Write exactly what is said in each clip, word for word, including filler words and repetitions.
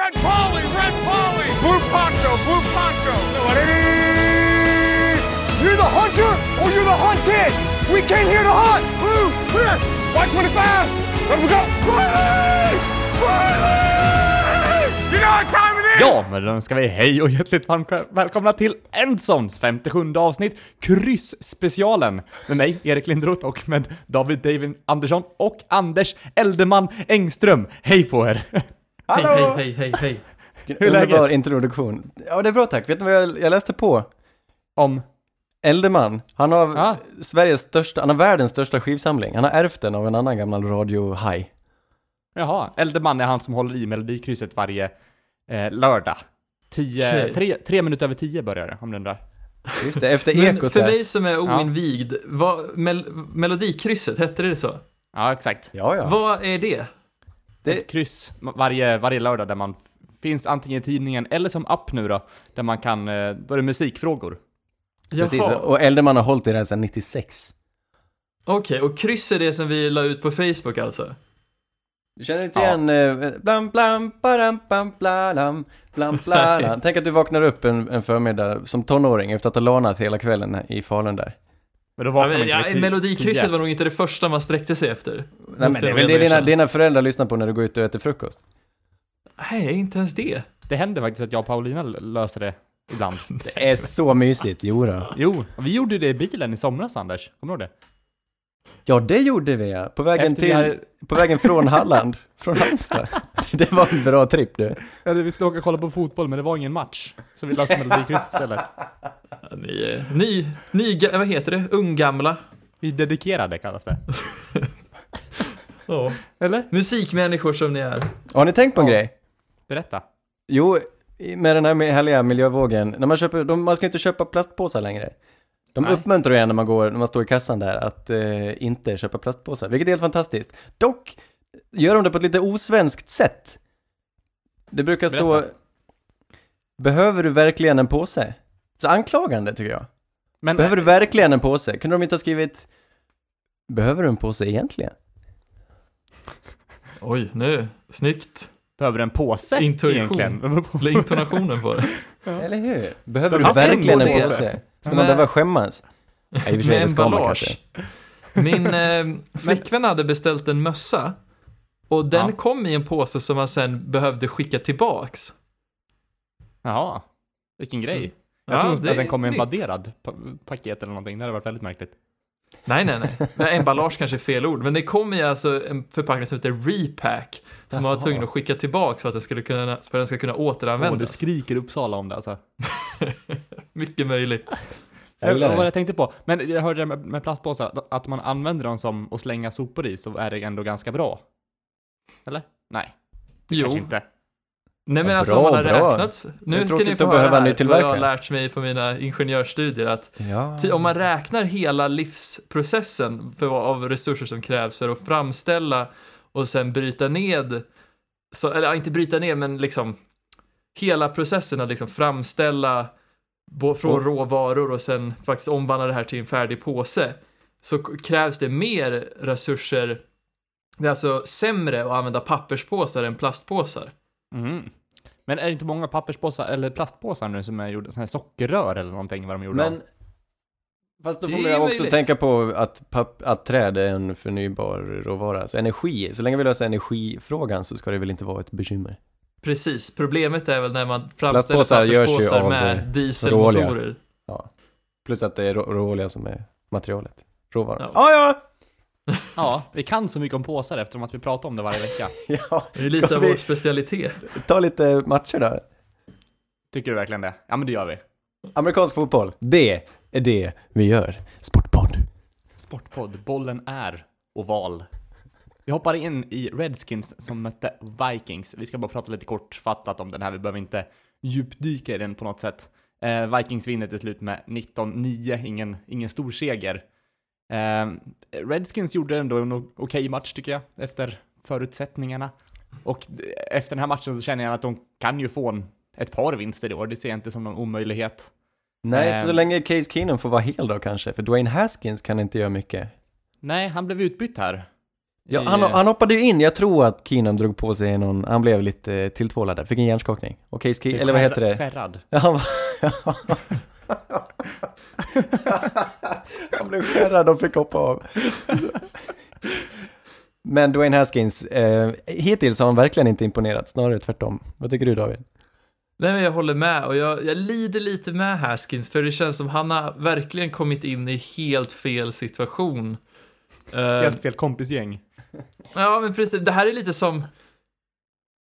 Red Polly, Red Polly, Blue Poncho, Blue Poncho. You're the hunter or you're the hunted? We came here to hunt. Blue, clear, white twenty-five. Let we go. Riley! Riley! You know what time it is! Ja, men då ska vi hej och hjärtligt välkomna till Endsons femtiosjunde avsnitt, kryss-specialen. Med mig, Erik Lindroth, och med David, David Andersson och Anders Eldeman Engström. Hej på er! Hallå! Hej, hej, hej, hej, hej. Hur läget? Underbar introduktion. Ja, det är bra, tack. Vet ni vad jag, jag läste på? Om? Eldeman. Han har ah. Sveriges största, han har världens största skivsamling. Han har ärvt den av en annan gammal radio-haj. Jaha, Eldeman är han som håller i Melodikrysset varje eh, lördag. Tio, okay. tre, tre minuter över tio börjar det, om du undrar. Just det, efter ekot. För mig som är oinvigd, ja. Mel- Melodikrysset, hette det så? Ja, exakt. Ja, ja. Vad är det? Det... Ett kryss varje, varje lördag där man f- finns antingen i tidningen eller som app nu då, där man kan, då är det musikfrågor. Jaha. Precis, och Eldeman har hållit i det här sedan nittiosex. Okej, okay, och kryss är det som vi la ut på Facebook alltså? Du känner inte igen ja. Blam, blam, badam, blam, blam, blam, blam. Tänk att du vaknar upp en, en förmiddag som tonåring efter att ha lånat hela kvällen i Falun där. Men då var ja, ja, t- Melodikrysset var nog inte det första man sträckte sig efter. Nej, men det är väl det dina, dina föräldrar lyssnar på när du går ut och äter frukost? Nej, inte ens det. Det händer faktiskt att jag och Paulina löser det ibland. Det är så mysigt, jo då. Jo, vi gjorde det i bilen i somras, Anders. Kommer du ihåg det? Ja, det gjorde vi, ja. På vägen, till, här... på vägen från Halland. Från Halmstad. Det var en bra trip, du. Ja, vi skulle åka och kolla på fotboll, men det var ingen match. Så vi lastade Melodikrysset istället. Ja, ni, ni, ni, vad heter det? Unggamla. Vi dedikerade, kallas det. Ja. Eller? Musikmänniskor som ni är. Har ni tänkt på en ja. grej? Berätta. Jo, med den här härliga miljövågen. När man, köper, de, man ska inte köpa plastpåsar längre. De Nej. uppmuntrar ju en när man, går, när man står i kassan där att eh, inte köpa plastpåsar. Vilket är helt fantastiskt. Dock gör de det på ett lite osvenskt sätt. Det brukar stå... Berätta. Behöver du verkligen en påse? Så anklagande tycker jag. Men, behöver du verkligen en påse? Kunde de inte ha skrivit... Behöver du en påse egentligen? Oj, nu. Snyggt. Behöver en påse egentligen? Intonationen på det. Ja. Eller hur? Behöver du verkligen en påse? Ska man behöva skämmas? Nej, med emballage. Min eh, flickvän hade beställt en mössa. Och den ja. kom i en påse som man sen behövde skicka tillbaks. Jaha, vilken grej. Så. Jag ja, tror att den kom i en vadderad paket eller någonting. Det hade varit väldigt märkligt. Nej, nej, nej. nej emballage kanske är fel ord. Men det kom i alltså en förpackning som heter Repack. Som man var tvungen att skicka tillbaka för att den, skulle kunna, för att den ska kunna återanvändas. Åh, det skriker Uppsala om det alltså. Mycket möjligt. Jag vet vad jag tänkte på. Men jag hörde det med, med plastpåsar. Att man använder dem som att slänga sopor i, så är det ändå ganska bra. Eller? Nej. Det jo. Inte. Nej, men ja, alltså bra, man har bra. räknat. Nu ska ni få höra här vad jag har lärt mig på mina ingenjörsstudier. Att ja. t- om man räknar hela livsprocessen för, av resurser som krävs för att framställa och sen bryta ned. Så, eller inte bryta ned, men liksom hela processen att liksom framställa bo, från oh. råvaror och sen faktiskt omvandla det här till en färdig påse. Så krävs det mer resurser. Det är alltså sämre att använda papperspåsar än plastpåsar. Mm. Men är det inte många papperspåsar eller plastpåsar nu som är gjorda sån här sockerrör eller någonting vad de gjorde? Men fast då får man också möjligt. tänka på att, papp, att träd är en förnybar råvara. Så energi, så länge vi löser energifrågan så ska det väl inte vara ett bekymmer. Precis, problemet är väl när man framställer papperspåsar med dieselmotorer. Ja. Plus att det är rå- råolja som är materialet, råvaran. Ja, ah, ja. Ja, vi kan så mycket om påsar eftersom att vi pratar om det varje vecka. Ja, det är lite av vår specialitet. Ta lite matcher där. Tycker du verkligen det? Ja, men det gör vi. Amerikansk fotboll, det är det vi gör. Sportpodd. Sportpodd, bollen är oval. Vi hoppar in i Redskins som mötte Vikings. Vi ska bara prata lite kortfattat om den här. Vi behöver inte djupdyka i den på något sätt. eh, Vikings vinner till slut med nitton nio. Ingen, ingen stor seger. Eh, Redskins gjorde ändå en okej okay match tycker jag, efter förutsättningarna. Och efter den här matchen så känner jag att de kan ju få en, ett par vinster i år. Det ser jag inte som någon omöjlighet. Nej, eh, så länge Case Keenum får vara hel då kanske. För Dwayne Haskins kan inte göra mycket. Nej, han blev utbytt här. Ja, han, han hoppade ju in. Jag tror att Keenum drog på sig någon... Han blev lite tilltvålad där. Fick en hjärnskakning. Och Case Keenum... Eller vad heter det? Skärrad. Ja, han, han blev skärrad och fick hoppa av. Men Dwayne Haskins... Eh, hittills har han verkligen inte imponerat. Snarare tvärtom. Vad tycker du, David? Nej, men jag håller med. Och jag, jag lider lite med Haskins. För det känns som han har verkligen kommit in i helt fel situation. Helt fel kompisgäng. Ja, men precis. Det här är lite som...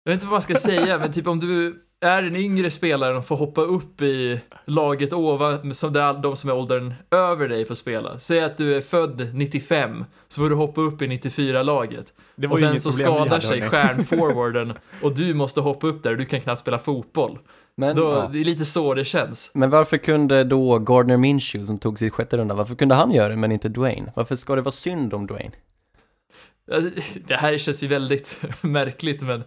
Jag vet inte vad man ska säga, men typ om du är en yngre spelare och får hoppa upp i laget ovan, som det är de som är åldern över dig får spela. Säg att du är född nittiofem, så får du hoppa upp i nittiofyra-laget. Det var och sen så skadar sig stjärnforwarden och du måste hoppa upp där och du kan knappt spela fotboll. Men, då, ja. Det är lite så det känns. Men varför kunde då Gardner Minshew, som tog sitt sjätte runda, varför kunde han göra det men inte Dwayne? Varför ska det vara synd om Dwayne? Alltså, det här känns ju väldigt märkligt, men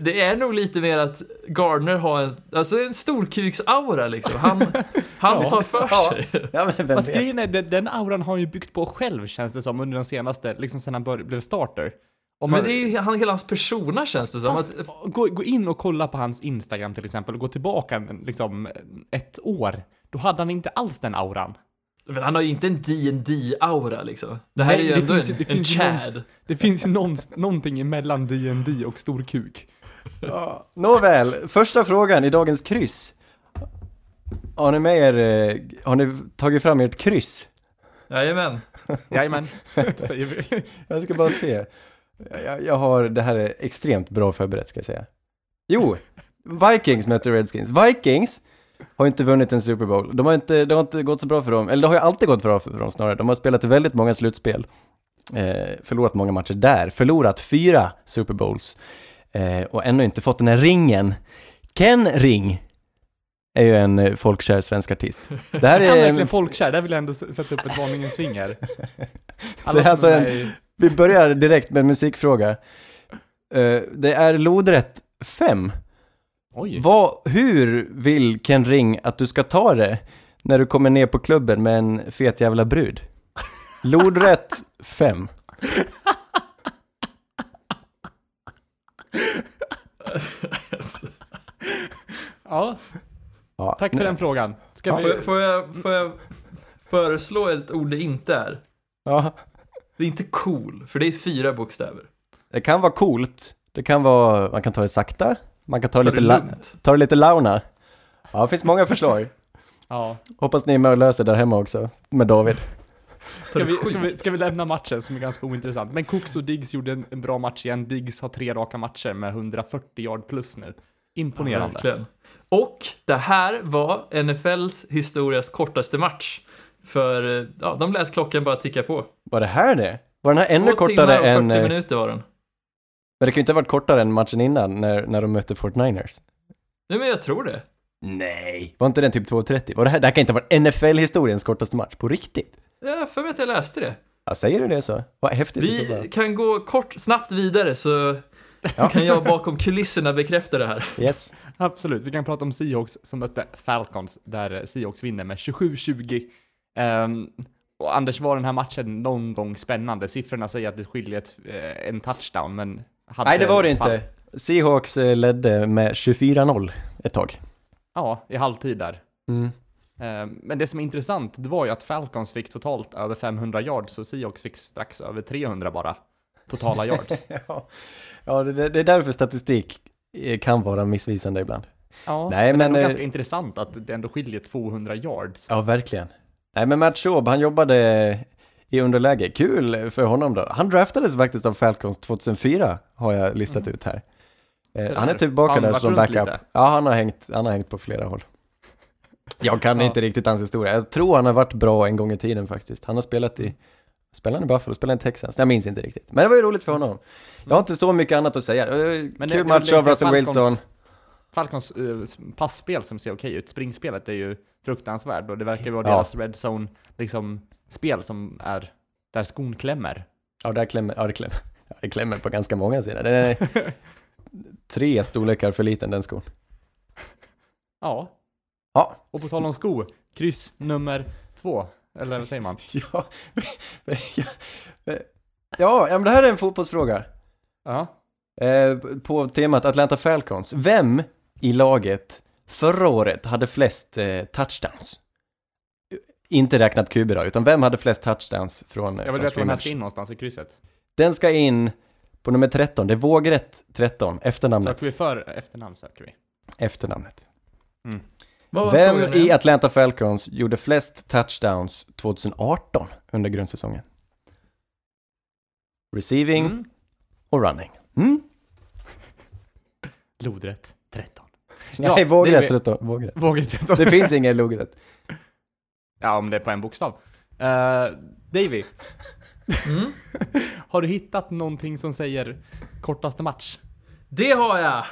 det är nog lite mer att Gardner har en, alltså en storkuksaura liksom. Han, han ja. tar för sig. Ja, men vem vet? Är, den auran har han ju byggt på själv, känns det som, under den senaste, liksom sen han började, blev starter. Om men man, det är ju han, hela hans persona, känns det som. Fast, att, gå, gå in och kolla på hans Instagram till exempel och gå tillbaka liksom ett år. Då hade han inte alls den auran. Men han har ju inte en D and D-aura liksom. Det här nej, är ju det finns, en, det en finns chad. Någon, det finns ju någon, någonting mellan D and D och stor kuk. Ja. Nåväl, första frågan i dagens kryss. Har ni, med er, har ni tagit fram ert kryss? Jajamän. Jajamän. Jag ska bara se. Jag, jag har, det här är extremt bra förberett, ska jag säga. Jo, Vikings möter Redskins. Vikings har inte vunnit en Super Bowl. De har inte, det har inte gått så bra för dem. Eller det har ju alltid gått bra för dem snarare. De har spelat väldigt många slutspel. Eh, förlorat många matcher där. Förlorat fyra Super Bowls. Eh, och ännu inte fått den här ringen. Ken Ring är ju en folkkär svensk artist. Det här är han verkligen en... folkkär. Där vill jag ändå sätta upp ett varningens finger. Det här alltså är en... Vi börjar direkt med en musikfråga. Uh, det är lodrätt fem. Oj. Vad, hur vill Ken Ring att du ska ta det när du kommer ner på klubben med en fet jävla brud? Lodrätt fem. Ja. Ja. Tack för den frågan. Ska ja. vi... får, får, jag, får jag föreslå ett ord det inte är? Ja. Det är inte cool, för det är fyra bokstäver. Det kan vara coolt. Det kan vara, man kan ta det sakta. Man kan ta, ta, lite, la, ta det lite launa. Ja, det finns många förslag. Ja. Hoppas ni är med och löser där hemma också. Med David. Ska vi, ska, vi, ska vi lämna matchen som är ganska ointressant. Men Cooks och Diggs gjorde en, en bra match igen. Diggs har tre raka matcher med hundrafyrtio yard plus nu. Imponerande. Ja, och det här var N F L:s historias kortaste match. För ja, de lät klockan bara ticka på. Var det här det? Var den här ännu kortare än... fyrtio minuter var den. Men det kan ju inte ha varit kortare än matchen innan när, när de mötte fyrtionio ers. Nej, men jag tror det. Nej. Var inte den typ två trettio? Var det, här, det här kan inte ha varit N F L-historiens kortaste match på riktigt. Ja, för mig att jag läste det. Ja, säger du det så? Vad häftigt. Vi kan gå kort, snabbt vidare så ja. Kan jag bakom kulisserna bekräfta det här. Yes. Absolut. Vi kan prata om Seahawks som mötte Falcons där Seahawks vinner med tjugosju tjugo. Um, och Anders, var den här matchen någon gång spännande? Siffrorna säger att det skiljer ett, eh, en touchdown, men hade... Nej, det var det fall... inte. Seahawks ledde med tjugofyra noll ett tag. Ja, i halvtid där. Mm. Um, men det som är intressant, det var ju att Falcons fick totalt över femhundra yards, så Seahawks fick strax över trehundra bara totala yards. Ja, ja det, det är därför statistik kan vara missvisande ibland. Ja, nej, men, men det är äh... ganska intressant att det ändå skiljer tvåhundra yards. Ja, verkligen. Nej, men Matt Schaub, han jobbade i underläge. Kul för honom då. Han draftades faktiskt av Falcons tjugohundrafyra, har jag listat mm. ut här. Eh, han är tillbaka han där som backup. Lite. Ja, han har, hängt, han har hängt på flera håll. Jag kan ja. inte riktigt hans historia. Jag tror han har varit bra en gång i tiden faktiskt. Han har spelat i... Spelade i Buffalo, spelade i Texans. Jag minns inte riktigt. Men det var ju roligt för honom. Jag har inte så mycket annat att säga. Men det, kul det, match det, av Russell Falcons, Wilson. Falcons uh, passspel som ser okej ut. Springspelet är ju fruktansvärd och det verkar vara ja. deras red zone liksom spel som är där skon klämmer. Ja, där klämmer, ja, det klämmer. Ja, det klämmer på ganska många sidor. Det är tre storlekar för liten den skon. Ja. Ja. Och på tal om sko, kryss nummer två, eller vad säger man? Ja. Ja, men det här är en fotbollsfråga. Ja. Eh, på temat Atlanta Falcons. Vem i laget förra året hade flest eh, touchdowns? Inte räknat kuber, utan vem hade flest touchdowns från... Jag vill veta vem här ska in någonstans i krysset. Den ska in på nummer tretton. Det är vågrätt tretton. Efternamnet. Söker vi för efternamn söker vi. Efternamnet. Mm. Vem i Atlanta Falcons gjorde flest touchdowns tjugo arton under grundsäsongen? Receiving mm. och running. Mm? Lodrätt tretton. Nej, ja, vågrätt vi... tretton. Vågrätt. Vågrätt tretton. Det finns ingen lodrätt. Ja, om det är på en bokstav. Uh, Davy. Mm? Har du hittat någonting som säger kortaste match? Det har jag.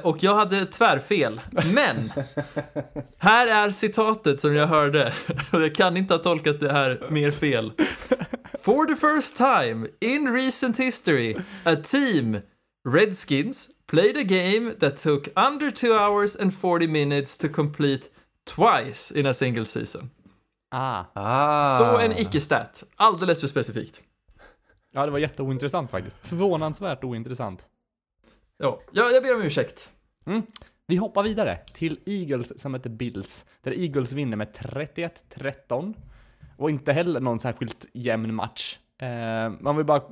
uh, och jag hade tvärfel. Men här är citatet som jag hörde. Och jag kan inte ha tolkat det här mer fel. For the first time in recent history, a team, Redskins, played a game that took under two hours and forty minutes to complete twice in a single season. Ah. ah. Så en icke-stat. Alldeles för specifikt. Ja, det var jätteointressant faktiskt. Förvånansvärt ointressant. Ja, jag, jag ber om ursäkt. Mm. Vi hoppar vidare till Eagles som heter Bills. Där Eagles vinner med trettioett tretton. Och inte heller någon särskilt jämn match. Eh, man vill bara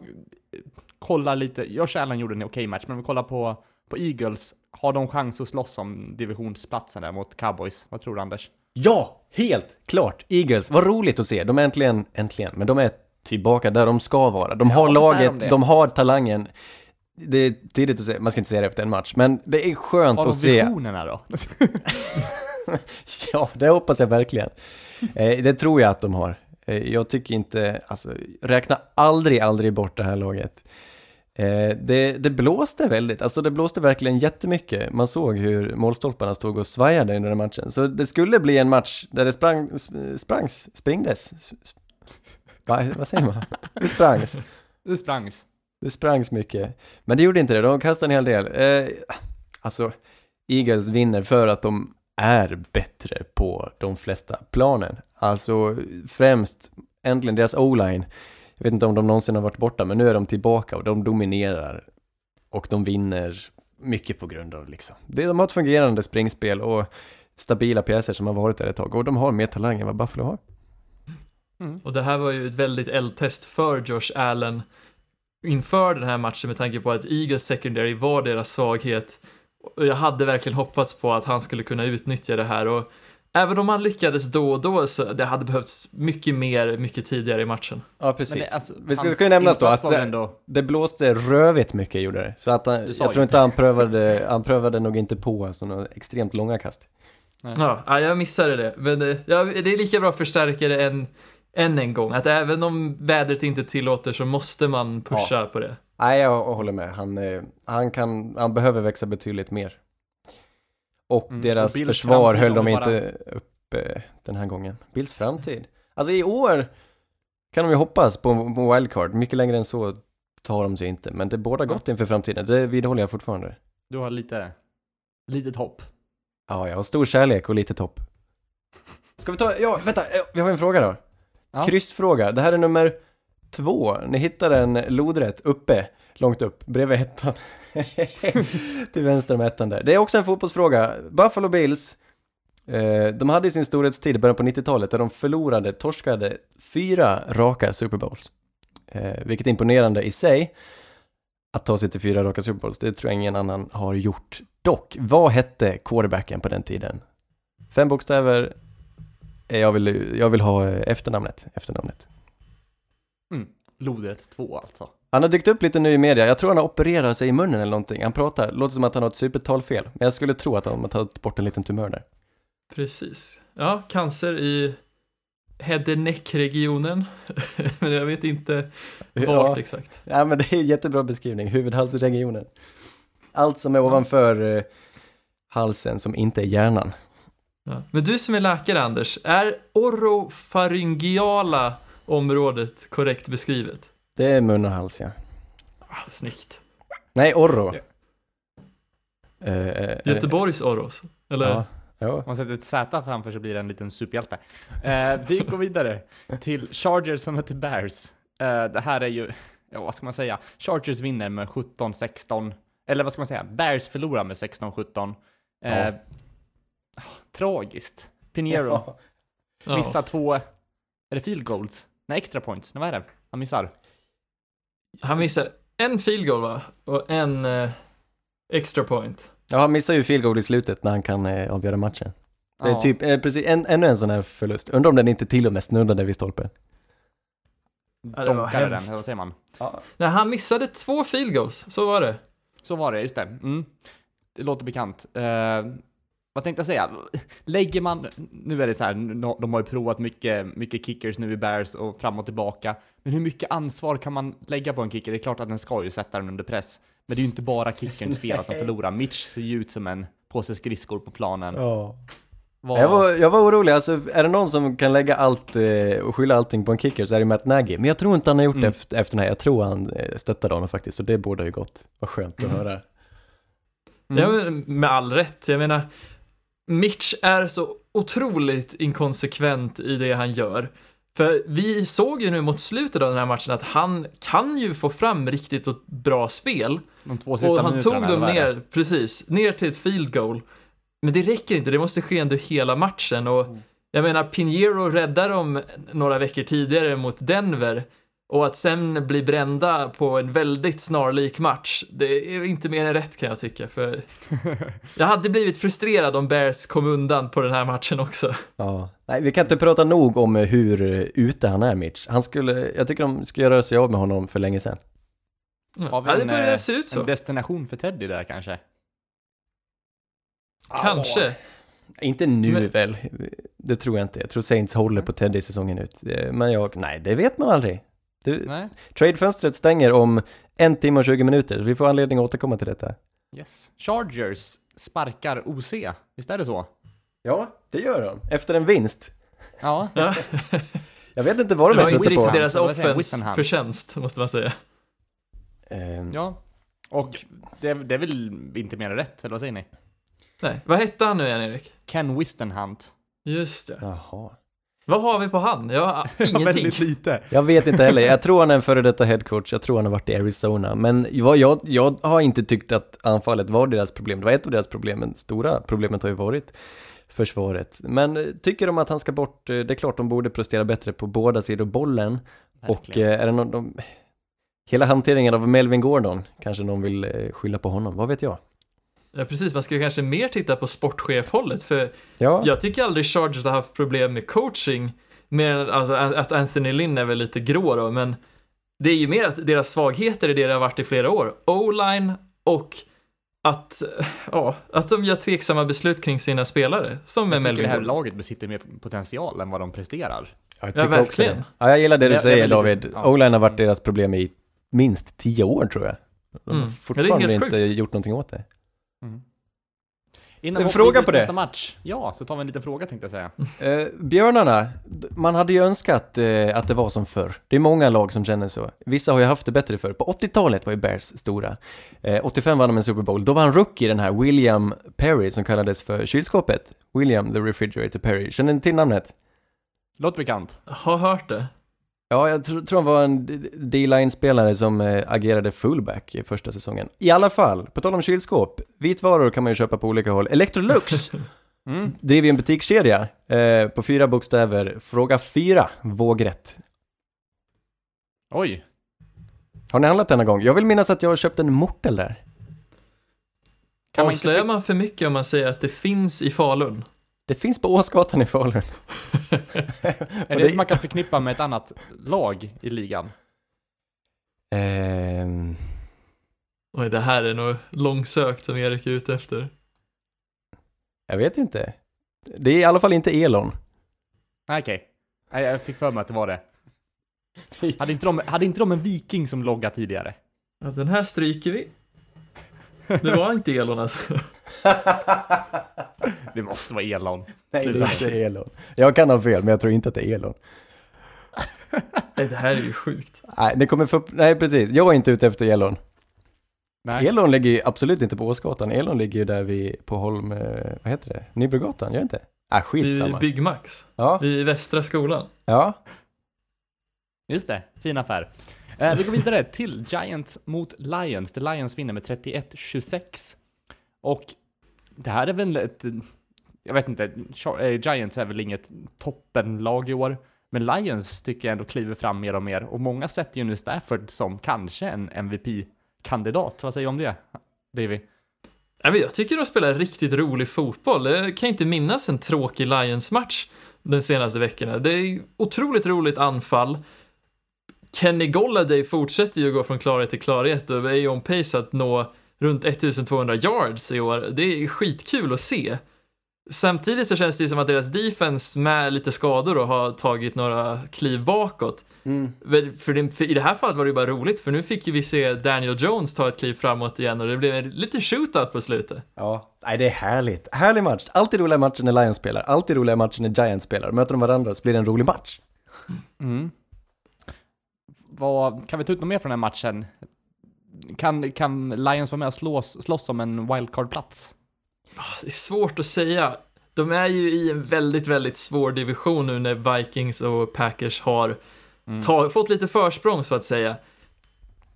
kolla lite. Jag och Kärlan gjorde en okej match, men vi kollar på... På Eagles, har de chans att slåss om divisionsplatsen där mot Cowboys? Vad tror du, Anders? Ja, helt klart. Eagles, vad roligt att se. De är äntligen, äntligen, men de är tillbaka där de ska vara. De har ja, laget, de, de har talangen. Det är tidigt att se, man ska inte se det efter en match, men det är skönt har de att se. Har visionerna då? Ja, det hoppas jag verkligen. Eh, det tror jag att de har. Eh, jag tycker inte, alltså, räkna aldrig, aldrig bort det här laget. Eh, det, det blåste väldigt, alltså det blåste verkligen jättemycket. Man såg hur målstolparna stod och svajade under den matchen. Så det skulle bli en match där det sprang, sprangs, springdes. Sp- Va, vad säger man? Det sprangs. Det sprangs. Det sprangs mycket. Men det gjorde inte det, de kastade en hel del. Eh, alltså, Eagles vinner för att de är bättre på de flesta planen. Alltså, främst, äntligen deras O-line. Jag vet inte om de någonsin har varit borta, men nu är de tillbaka och de dominerar och de vinner mycket på grund av liksom. De har ett fungerande springspel och stabila pjäser som har varit där ett tag och de har mer talang än vad Buffalo har. Mm. Och det här var ju ett väldigt eldtest för Josh Allen inför den här matchen med tanke på att Eagles secondary var deras svaghet och jag hade verkligen hoppats på att han skulle kunna utnyttja det här och även om han lyckades då och då så det hade behövts mycket mer, mycket tidigare i matchen. Ja, precis. Det, alltså, vi ska ju nämna då att det, ändå... det blåste rövigt mycket gjorde det. Så att han, jag tror inte han prövade, han prövade nog inte på alltså, några extremt långa kast. Nej. Ja, jag missade det. Men ja, det är lika bra förstärkare än, än en gång. Att även om vädret inte tillåter så måste man pusha ja. på det. Nej, jag håller med. Han, han, kan, han behöver växa betydligt mer. Och mm, deras och försvar höll de inte bara... upp eh, den här gången. Bills framtid. Alltså i år kan de ju hoppas på, på wildcard. Mycket längre än så tar de sig inte. Men det är båda gott inför framtiden. Det vidhåller jag fortfarande. Du har lite litet hopp. Ja, jag har stor kärlek och litet hopp. Ska vi ta... Ja, vänta. Vi har en fråga då. Ja. Kryssfråga. Det här är nummer två. Ni hittar en lodrätt uppe. Långt upp, bredvid ettan. Till vänster om ettan där. Det är också en fotbollsfråga. Buffalo Bills, eh, de hade i sin storhetstid i början på nittiotalet där de förlorade, torskade fyra raka Super Bowls. Eh, vilket är imponerande i sig. Att ta sig till fyra raka Super Bowls, det tror jag ingen annan har gjort. Dock, vad hette quarterbacken på den tiden? Fem bokstäver. Eh, jag, vill, jag vill ha efternamnet. efternamnet. Mm. Lodrätt två alltså. Han har dykt upp lite nu i media. Jag tror han har opererat sig i munnen eller någonting. Han pratar, låter som att han har ett supertalfel. Men jag skulle tro att han har tagit bort en liten tumör där. Precis. Ja, cancer i head and neck-regionen. Men jag vet inte vart ja. exakt. Ja, men det är en jättebra beskrivning. Huvudhalsregionen. Allt som är ovanför eh, halsen som inte är hjärnan. Ja. Men du som är läkare, Anders. Är orofaryngeala området korrekt beskrivet? Det är mun och hals, ja. Ah, snyggt. Nej, orro. Ja. Eh, Göteborgs orro också, eller? Ja, ja. Om man sätter ett Z framför så blir det en liten superhjälte. Eh, vi går vidare till Chargers som heter Bears. Uh, det här är ju, ja, vad ska man säga, Chargers vinner med sjutton sexton. Eller vad ska man säga, Bears förlorar med sexton sjutton. Ja. Uh, tragiskt. Pinheiro. Ja. Missar ja. två, är det field goals? Nej, extra points. Nej, vad är det? Han missar. Han missar en field goal, va? Och en uh, extra point. Ja, han missar ju field goal i slutet när han kan eh, avgöra matchen. Det är typ, eh, precis, en, ännu en sån här förlust. Undrar om den inte till och med snuddade vid stolpen. Ja, det var hemskt. Den, vad säger man? Ja. Nej, han missade två field goals. Så var det. Så var det, just det. Mm. Det låter bekant. Uh, vad tänkte jag säga? Lägger man... Nu är det så här, de har ju provat mycket, mycket kickers nu i Bears och fram och tillbaka. Men hur mycket ansvar kan man lägga på en kicker? Det är klart att den ska ju sätta den under press. Men det är ju inte bara kickerns fel att de förlorar. Mitch ser ju ut som en påse skridskor på planen. Ja. Var... Jag, var, jag var orolig, alltså, är det någon som kan lägga allt eh, och skylla allting på en kicker så är det Matt Nagy, men jag tror inte han har gjort mm. det efter, efter den här, jag tror han eh, stöttade honom faktiskt, så det borde ju gott, vad skönt att mm. höra. Mm. Ja, men, med all rätt, jag menar Mitch är så otroligt inkonsekvent i det han gör, för vi såg ju nu mot slutet av den här matchen att han kan ju få fram riktigt ett bra spel, de två sista och han minuterna, tog dem ner, precis, ner till ett field goal. Men det räcker inte, det måste ske under hela matchen. Och jag menar, Pinheiro räddar dem några veckor tidigare mot Denver. Och att sen bli brända på en väldigt snarlik match, det är inte mer än rätt, kan jag tycka. För jag hade blivit frustrerad om Bears kom undan på den här matchen också. Ja. Nej, vi kan inte prata nog om hur ute han är, Mitch. Han skulle, jag tycker de skulle göra sig av med honom för länge sedan. Har vi en, ja, det börjar se ut så. En destination för Teddy där kanske? Kanske. Oh. Inte nu men, väl. Det tror jag inte. Jag tror Saints håller på Teddy säsongen ut. Men jag, nej, det vet man aldrig. Du, nej. Tradefönstret stänger om en timme och tjugo minuter. Vi får anledning att återkomma till detta. Yes. Chargers sparkar O C. Visst är det så? Ja, det gör de. Efter en vinst. Ja. Jag vet inte vad de är trötta på. Deras offense förtjänst, måste man säga. Um, ja. Och det, det är väl inte mer rätt, eller vad säger ni? Nej, vad hette han nu igen, Erik? Ken Wisenhunt. Just det. Jaha. Vad har vi på han? Jag ingenting. Väldigt lite. Jag vet inte heller. Jag tror han är en före detta headcoach. Jag tror han har varit i Arizona. Men jag, jag, jag har inte tyckt att anfallet var deras problem. Det var ett av deras problem. Men stora problemet har ju varit försvaret. Men tycker de att han ska bort? Det är klart de borde prestera bättre på båda sidor bollen. Verkligen. Och är det någon, de, hela hanteringen av Melvin Gordon. Kanske någon vill skylla på honom. Vad vet jag? Ja, precis. Man ska kanske mer titta på sportchefhållet, för ja. jag tycker aldrig Chargers har haft problem med coaching, mer än alltså, att Anthony Lynn är väl lite grå då, men det är ju mer att deras svagheter är det det har varit i flera år. O-line och att, ja, att de gör tveksamma beslut kring sina spelare. Som jag tycker det här laget besitter mer potential än vad de presterar. Ja, jag, ja, verkligen. Ja, jag gillar det du jag, säger jag David. Ja. O-line har varit deras problem i minst tio år tror jag. De har mm. fortfarande ja, inte sjukt. gjort någonting åt det. Mm. Innan en fråga på det. Nästa match. Ja, så tar vi en liten fråga tänkte jag säga. Eh, björnarna, man hade ju önskat eh, att det var som förr. Det är många lag som känner så. Vissa har ju haft det bättre förr. På åttiotalet var ju Bears stora. Eh, åttiofem vann de en Super Bowl. Då var en rookie den här William Perry som kallades för kylskåpet. William the Refrigerator Perry. Känner ni till namnet? Låt bekant. Har hört det. Ja, jag tr- tror han var en D-line-spelare som eh, agerade fullback i första säsongen. I alla fall, på tal om kylskåp, vitvaror kan man ju köpa på olika håll. Electrolux mm. driver ju en butikskedja eh, på fyra bokstäver. Fråga fyra, vågrätt. Oj. Har ni handlat denna gång? Jag vill minnas att jag har köpt en mortel där. Kan man slöja man för mycket om man säger att det finns i Falun? Det finns på Åsgatan i Falun. Är det som man kan förknippa med ett annat lag i ligan? Um... Oj, det här är nog långsökt som Erik är ute efter. Jag vet inte. Det är i alla fall inte Elon. Okej. Okay. Jag fick för mig att det var det. Hade inte de, hade inte de en viking som loggade tidigare? Ja, den här stryker vi. Det var inte Elon alltså. Det måste vara Elon. Nej, det är inte Elon. Jag kan ha fel, men jag tror inte att det är Elon. Nej, det här är ju sjukt. Nej, det kommer för... Nej, precis. Jag är inte ute efter Elon. Nej. Elon ligger ju absolut inte på Åsgatan. Elon ligger ju där vid på Holm... Vad heter det? Nybrogatan, gör inte? Ah, skitsamma. I Big Max. Ja. I Västra skolan. Ja. Just det, fin affär. Eh, vi går vidare till Giants mot Lions. The Lions vinner med trettioett tjugosex. Och det här är väl ett... Jag vet inte, Giants är väl inget toppenlag i år. Men Lions tycker jag ändå kliver fram mer och mer. Och många sätter ju nu Stafford som kanske en M V P-kandidat. Vad säger du om det, Davy? Jag tycker de spelar riktigt rolig fotboll. Jag kan inte minnas en tråkig Lions-match den senaste veckorna. Det är otroligt roligt anfall. Kenny Golladay fortsätter ju gå från klarhet till klarhet och är ju on pace att nå runt ettusentvåhundra yards i år. Det är skitkul att se. Samtidigt så känns det ju som att deras defense med lite skador och har tagit några kliv bakåt. Mm. För, det, för i det här fallet var det ju bara roligt, för nu fick ju vi se Daniel Jones ta ett kliv framåt igen och det blev en lite shootout på slutet. Ja, nej, det är härligt. Härlig match. Alltid roliga matcher när Lions spelar. Alltid roliga matcher när Giants spelar. Möter de varandra så blir det en rolig match. Mm. Vad, kan vi ta ut något mer från den här matchen? Kan, kan Lions vara med och slås, slåss om en wildcard-plats? Det är svårt att säga. De är ju i en väldigt, väldigt svår division nu när Vikings och Packers har mm. ta, fått lite försprång så att säga.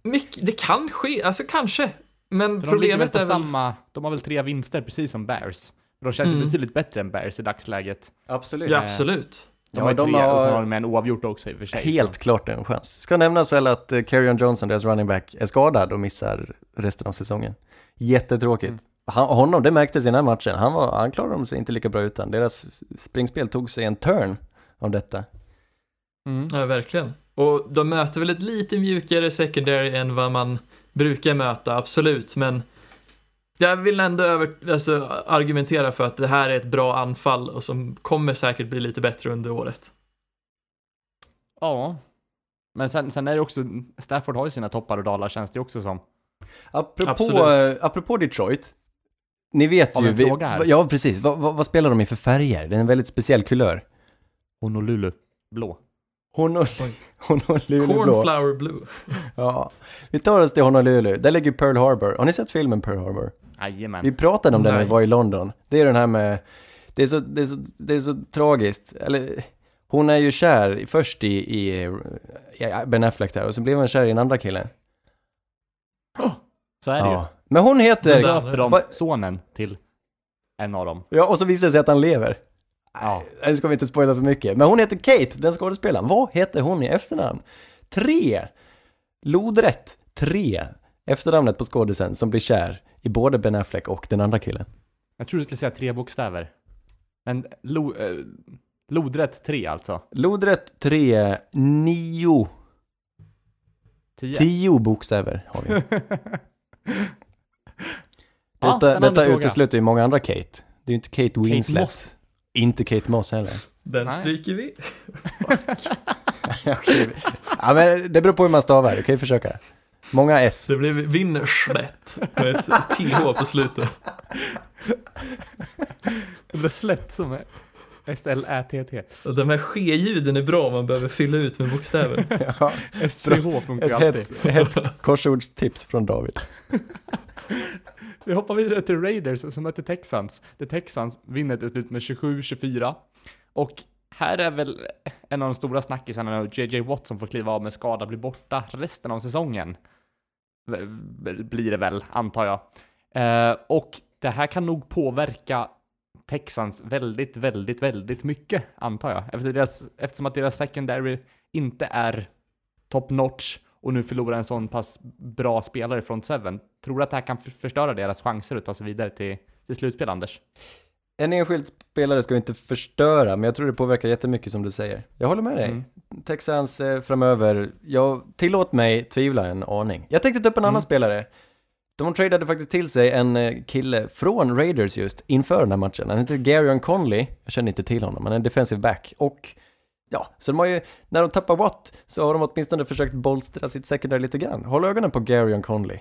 Mycket, det kan ske, alltså kanske. Men för problemet de är väl... samma, de har väl tre vinster precis som Bears. De känns mm. betydligt bättre än Bears i dagsläget. Absolut. Ja, absolut. De har ja, de tre har... och så har de en oavgjort också i och för sig. Helt så. Klart en chans. Ska nämnas väl att Gareon Johnson, deras running back, är skadad och missar resten av säsongen. Jättetråkigt. Mm. Han, honom, det märktes i den här matchen. Han, var, han klarade sig inte lika bra utan. Deras springspel tog sig en turn av detta. Mm. Ja, verkligen. Och de möter väl ett lite mjukare secondary än vad man brukar möta, absolut. Men jag vill ändå över, alltså, argumentera för att det här är ett bra anfall och som kommer säkert bli lite bättre under året. Ja, men sen, sen är det också... Stafford har ju sina toppar och dalar, känns det också som. Apropå, apropå Detroit... Ni vet ja, ju, vi, ja precis, vad, vad, vad spelar de i för färger? Det är en väldigt speciell kulör. Honolulu blå. Honol- Honolulu blå. Cornflower blue. Ja, vi tar oss till Honolulu. Där ligger Pearl Harbor. Har ni sett filmen Pearl Harbor? Jajamän. Vi pratade om den när vi var i London. Det är den här med, det är så, det är så, det är så tragiskt. Eller, hon är ju kär först i, i, i Ben Affleck där och så blev hon kär i en andra killen. Oh, så är det ja. Ju. Men hon heter... Så döper de sonen till en av dem. Ja, och så visar det sig att han lever. Ja. Det ska vi inte spoila för mycket. Men hon heter Kate, den skådespelaren. Vad heter hon i efternamn? Tre. Lodrätt. Tre. Efternamnet på skådisen som blir kär i både Ben Affleck och den andra killen. Jag tror du skulle säga tre bokstäver. Men lo, eh, lodrätt tre alltså. Lodrätt tre. Nio. Tio. Tio bokstäver har vi. Detta, ah, detta utesluter ju många andra Kate. Det är ju inte Kate Winslet. Kate Moss. Inte Kate Moss heller. Den stryker vi. Okay. Ja, men det beror på hur man stavar. Du kan ju försöka. Många S. Det blev vinnerslätt. Med ett T H på slutet. Det slätt som är S L Ä T T. De här ske-ljuden är bra om man behöver fylla ut med bokstäver. Ja. S C H funkar alltid. Ett korsordstips från David. Vi hoppar vidare till Raiders som möter Texans. The Texans vinner till slut med tjugosju tjugofyra. Och här är väl en av de stora snackisarna nu. J J Watt som får kliva av med skada, blir borta resten av säsongen. Blir det väl, antar jag. Eh, och det här kan nog påverka Texans väldigt, väldigt, väldigt mycket, antar jag. Eftersom, deras, eftersom att deras secondary inte är top notch. Och nu förlorar en sån pass bra spelare från Seven. Tror du att det här kan förstöra deras chanser att ta sig vidare till, till slutspel, Anders? En enskild spelare ska vi inte förstöra, men jag tror det påverkar jättemycket som du säger. Jag håller med dig. Mm. Texans framöver, jag tillåt mig tvivla en aning. Jag tänkte ta upp en mm. annan spelare. De tradade faktiskt till sig en kille från Raiders just inför den här matchen. Han heter Gareon Conley. Jag känner inte till honom, han är en defensive back och... Ja, så de har ju, när de tappar Watt så har de åtminstone försökt bolstra sitt secondary lite grann. Håll ögonen på Gareon Conley.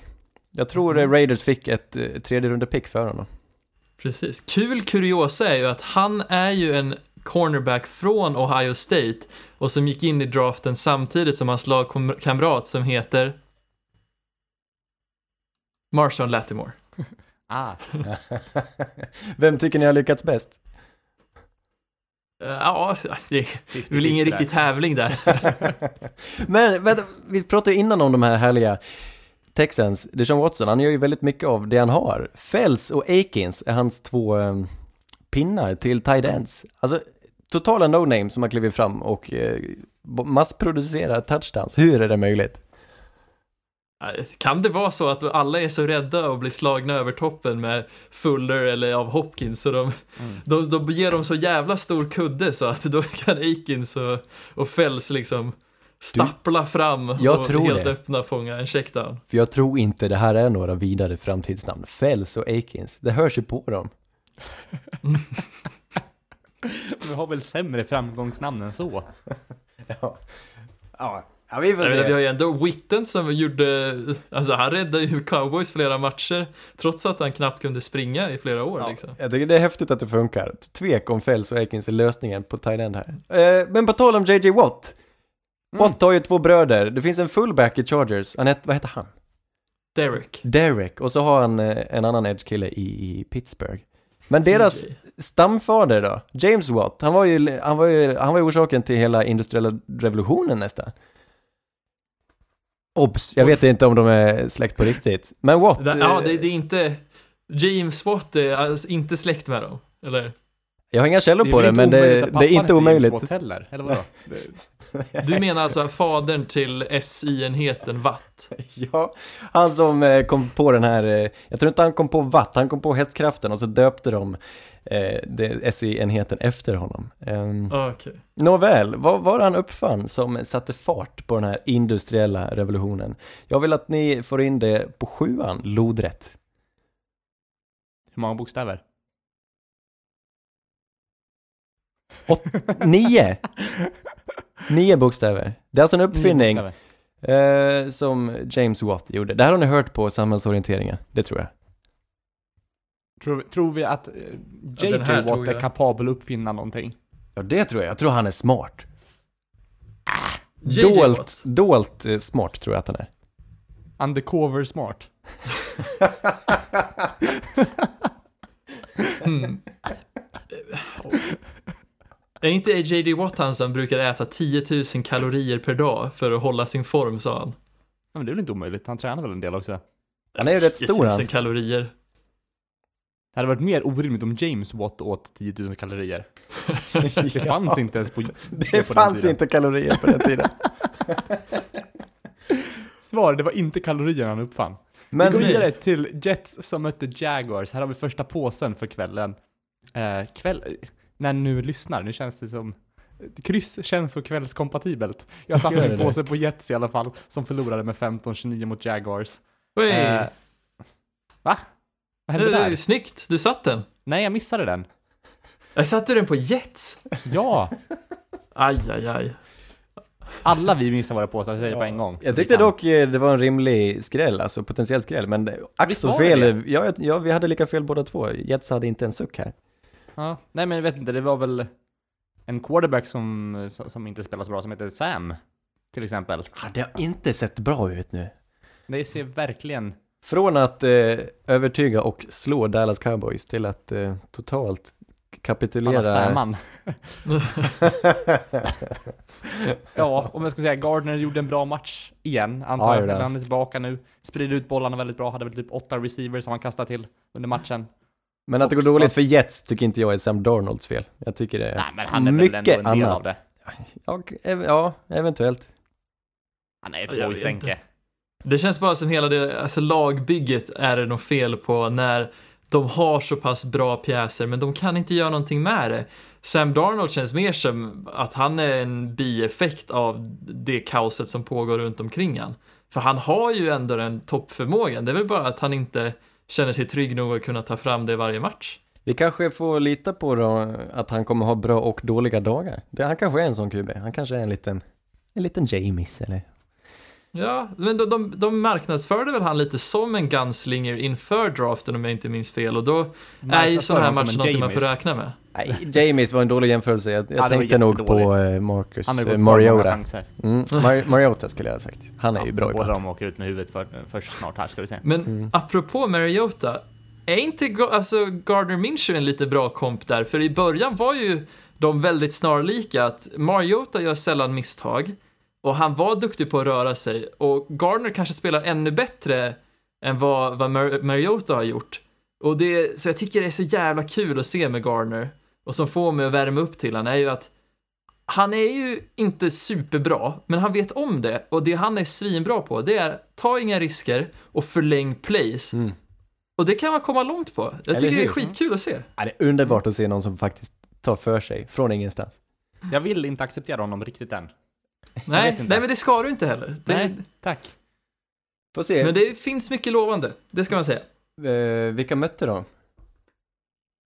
Jag tror mm. Raiders fick ett eh, tredje runda pick för honom. Precis. Kul kuriosa är ju att han är ju en cornerback från Ohio State och som gick in i draften samtidigt som hans lagkamrat som heter Marshawn Lattimore. Ah. Vem tycker ni har lyckats bäst? Ja, det är väl ingen riktig tävling där. Men vänta, vi pratade innan om de här härliga Texans. Deshaun Watson, han gör ju väldigt mycket av det han har. Fells och Akins är hans två um, pinnar till tight ends. Alltså, totala no-name som har klivit fram och eh, massproducerar touchdowns. Hur är det möjligt? Kan det vara så att alla är så rädda och blir slagna över toppen med Fuller eller av Hopkins, så de, mm. de, de ger dem så jävla stor kudde så att då kan Akins och, och Fells liksom stappla du, fram jag och tror helt det. Öppna fånga en checkdown. För jag tror inte det här är några vidare framtidsnamn. Fells och Akins, det hörs ju på dem. Vi har väl sämre framgångsnamn än så. Ja, ja. Ja, vi, Nej, vi har ju ändå Witten som gjorde, alltså han räddade ju Cowboys flera matcher trots att han knappt kunde springa i flera år. Ja, liksom. Jag tycker det är häftigt att det funkar. Tvek om Fells och Akins är lösningen på tight end här. Eh, men på tal om J J Watt. Mm. Watt har ju två bröder. Det finns en fullback i Chargers. Han heter, vad heter han? Derek. Derek. Och så har han en annan edge-kille i, i Pittsburgh. Men deras stamfader då, James Watt, han var ju, han var ju, han var ju orsaken till hela industriella revolutionen nästan. Obs, jag vet inte om de är släkt på riktigt. Men Watt... Ja, det, det är inte... James Watt är alltså inte släkt med dem, eller? Jag har inga källor på det, men det, det är inte omöjligt. James Watt heller, eller vadå? Du menar alltså fadern till S I-enheten Watt? Ja, han som kom på den här... Jag tror inte han kom på Watt, han kom på hästkraften och så döpte de eh, S I-enheten efter honom. Um, okay. Nåväl, vad var han uppfann som satte fart på den här industriella revolutionen? Jag vill att ni får in det på sjuan, lodrätt. Hur många bokstäver? Åt, nio Nio bokstäver. Det är alltså en uppfinning eh, som James Watt gjorde. Det här har ni hört på samhällsorienteringen. Det tror jag. Tror, tror vi att J J eh, ja, Watt är kapabel att uppfinna någonting? Ja, det tror jag. Jag tror han är smart. ah, Dolt, dolt eh, smart tror jag att han är. Undercover smart. mm. Är inte J J Watt han som brukar äta tio tusen kalorier per dag för att hålla sin form, sa han? Ja, men det är väl inte omöjligt, han tränar väl en del också. Han är ju rätt stor. tio tusen kalorier. Det hade varit mer orimligt om James Watt åt tio tusen kalorier. Det fanns ja. inte ens på Det, det på fanns den inte kalorier på den tiden. Svar, det var inte kalorier han uppfann. Men vi går vidare till Jets som mötte Jaguars. Här har vi första påsen för kvällen. Eh, kväll... När nu lyssnar, nu känns det som... Kryss känns så kvällskompatibelt. Jag satt en påse på Jets i alla fall, som förlorade med femton tjugonio mot Jaguars. Eh, va? Vad hände det, där? Det är snyggt, du satt den. Nej, jag missade den. Jag satte den på Jets? Ja. Aj, aj, aj. Alla vi missar våra påsar, jag säger ja. på en gång. Jag tyckte dock det var en rimlig skräll, alltså potentiell skräll. Men ack så fel. Ja, ja, vi hade lika fel båda två. Jets hade inte en suck här. Ja, nej men jag vet inte, det var väl en quarterback som, som inte spelar så bra som heter Sam, till exempel. Ja, det har inte sett bra ut nu. Det ser verkligen... Från att eh, övertyga och slå Dallas Cowboys till att eh, totalt kapitulera... Samman. Ja, om jag ska säga, Gardner gjorde en bra match igen. Antagligen, ja, han är tillbaka nu. Sprider ut bollarna väldigt bra, hade väl typ åtta receivers som han kastade till under matchen. Men att det går dåligt för Jets tycker inte jag är Sam Darnolds fel. Jag tycker det är, nej, men han är mycket väl en del annat. Av det. Ja, ja, eventuellt. Han är ett boysänke. Det känns bara som hela det, alltså lagbygget är det nog fel på när de har så pass bra pjäser men de kan inte göra någonting med det. Sam Darnold känns mer som att han är en bieffekt av det kaoset som pågår runt omkring han. För han har ju ändå den toppförmågan. Det är väl bara att han inte... känner sig trygg nog att kunna ta fram det i varje match. Vi kanske får lita på då att han kommer ha bra och dåliga dagar. Han kanske är en sån Q B. Han kanske är en liten, en liten James eller... Ja, men de, de, de marknadsförde väl han lite som en gunslinger inför draften om jag inte minns fel. Och då är ju sådana här matcher något man får räkna med. Nej, James var en dålig jämförelse. Jag, jag ja, tänkte nog på Marcus eh, Mariota. Mm, Mar- Mariota skulle jag ha sagt. Han är ja, ju bra i båda de åker ut med huvudet för, för snart här ska vi se. Men mm. apropå Mariota, är inte alltså Gardner Minshew en lite bra komp där? För i början var ju... de väldigt snarlika, att Mariota gör sällan misstag och han var duktig på att röra sig, och Gardner kanske spelar ännu bättre än vad, vad Mar- Mariota har gjort. Och det, så jag tycker det är så jävla kul att se med Gardner, och som får mig att värma upp till han är ju att han är ju inte superbra, men han vet om det, och det han är svinbra på, det är ta inga risker och förläng plays. Mm. Och det kan man komma långt på. Jag Eller tycker hur? Det är skitkul att se. Ja, det är underbart att se någon som faktiskt tar för sig från ingenstans. Jag vill inte acceptera honom riktigt än. Nej, nej men det ska du inte heller. Det... Nej, tack. Får se. Men det finns mycket lovande, det ska man säga. Eh, vilka mötte de?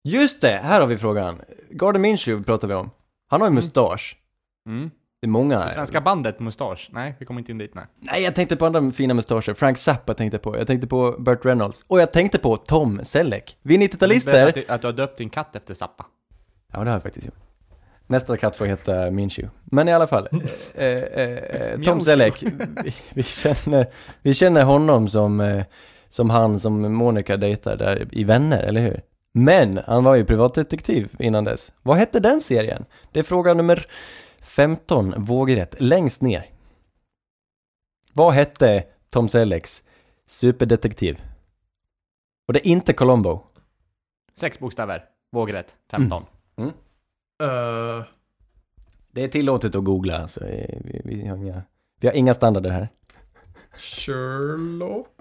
Just det, här har vi frågan. Gardner Minshew pratar vi om. Han har ju mustasch. Mm. Mm. Det är många. Det svenska bandet mustasch. Nej, vi kommer inte in dit, nej. Nej, jag tänkte på andra fina mustascher. Frank Zappa tänkte på. Jag tänkte på Burt Reynolds. Och jag tänkte på Tom Selleck. Vi nittiotalister. Att, att du har döpt din katt efter Zappa. Ja, det har jag faktiskt gjort. Nästa katt får heta Minshew. Men i alla fall. eh, eh, Tom Selleck. vi, vi, känner, vi känner honom som, eh, som han som Monica dejtar där i Vänner, eller hur? Men han var ju privatdetektiv innan dess. Vad hette den serien? Det är fråga nummer femton, vågrätt, längst ner. Vad hette Tom Sellecks superdetektiv? Och det är inte Columbo. Sex bokstäver, vågrätt, femton. Mm. Mm. Uh. Det är tillåtet att googla. Alltså. Vi, vi, har inga, vi har inga standarder här. Sherlock?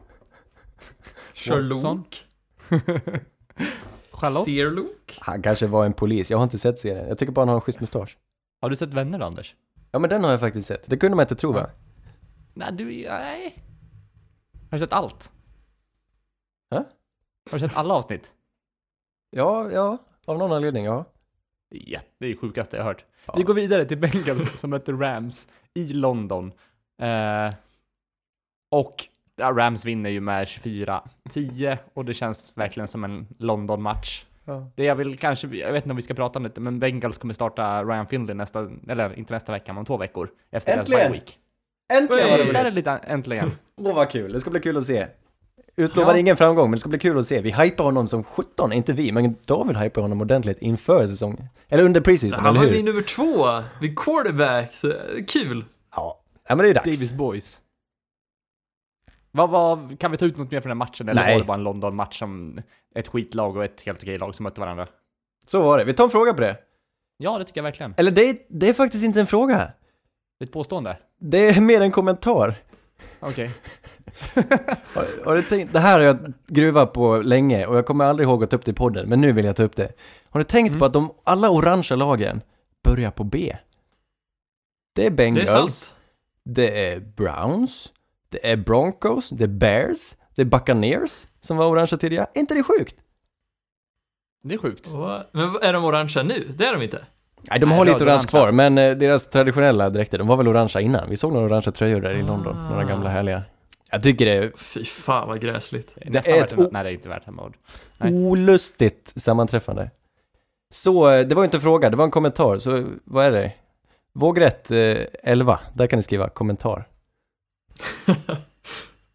Sherlock? Sherlock? Han kanske var en polis. Jag har inte sett serien. Jag tycker bara han har en schysst mustasch. Har du sett Vänner, Anders? Ja, men den har jag faktiskt sett. Det kunde man inte tro, va? Nej, du... Nej. Har du sett allt? Hä? Har du sett alla avsnitt? Ja, ja. Av någon anledning, ja. Ja, det är det sjukaste jag hört. Ja. Vi går vidare till Bengals som möter Rams i London. Eh, och... Ja, Rams vinner ju med tjugofyra tio och det känns verkligen som en London-match. Ja. Det jag vill kanske, jag vet inte om vi ska prata om det, men Bengals kommer starta Ryan Finley nästa, eller inte nästa vecka, men två veckor efter äntligen! Deras bye week. Äntligen! Äntligen! Det är lite äntligen. Åh, vad kul, det ska bli kul att se. Utlovar ja. ingen framgång, men det ska bli kul att se. Vi hypar honom som sjutton, inte vi, men David hypar honom ordentligt inför säsongen. Eller under preseason, eller hur? Han var min nummer två, vid quarterback, så kul. Ja, ja men det är ju dags. Davis Boys. Vad, vad, kan vi ta ut något mer från den matchen? Eller Nej. Var det bara en London-match som ett skitlag och ett helt okej lag som mötte varandra? Så var det. Vi tar en fråga på det. Ja, det tycker jag verkligen. Eller det, det är faktiskt inte en fråga. Det är ett påstående. Det är mer en kommentar. Okej. Okay. har, har du tänkt, det här har jag gruvat på länge och jag kommer aldrig ihåg att ta upp det i podden. Men nu vill jag ta upp det. Har du tänkt mm. på att de, alla orangea lagen börjar på B? Det är Bengals. Det är, det är Browns. Det är Broncos, det är Bears, det är Buccaneers som var orangea tidigare. Är inte det sjukt? Det är sjukt. Oh, men är de orangea nu? Det är de inte. Nej, de Nej, har lite orange kvar, men deras traditionella dräkter, de var väl orangea innan. Vi såg några orangea tröjor där i London, ah. några gamla härliga. Jag tycker det är... Fy fan vad gräsligt. Det, det är ett... o... Nej, det är inte värt en ord. Olustigt sammanträffande. Så det var ju inte en fråga, det var en kommentar. Så vad är det? Vågrätt elva, där kan ni skriva kommentar.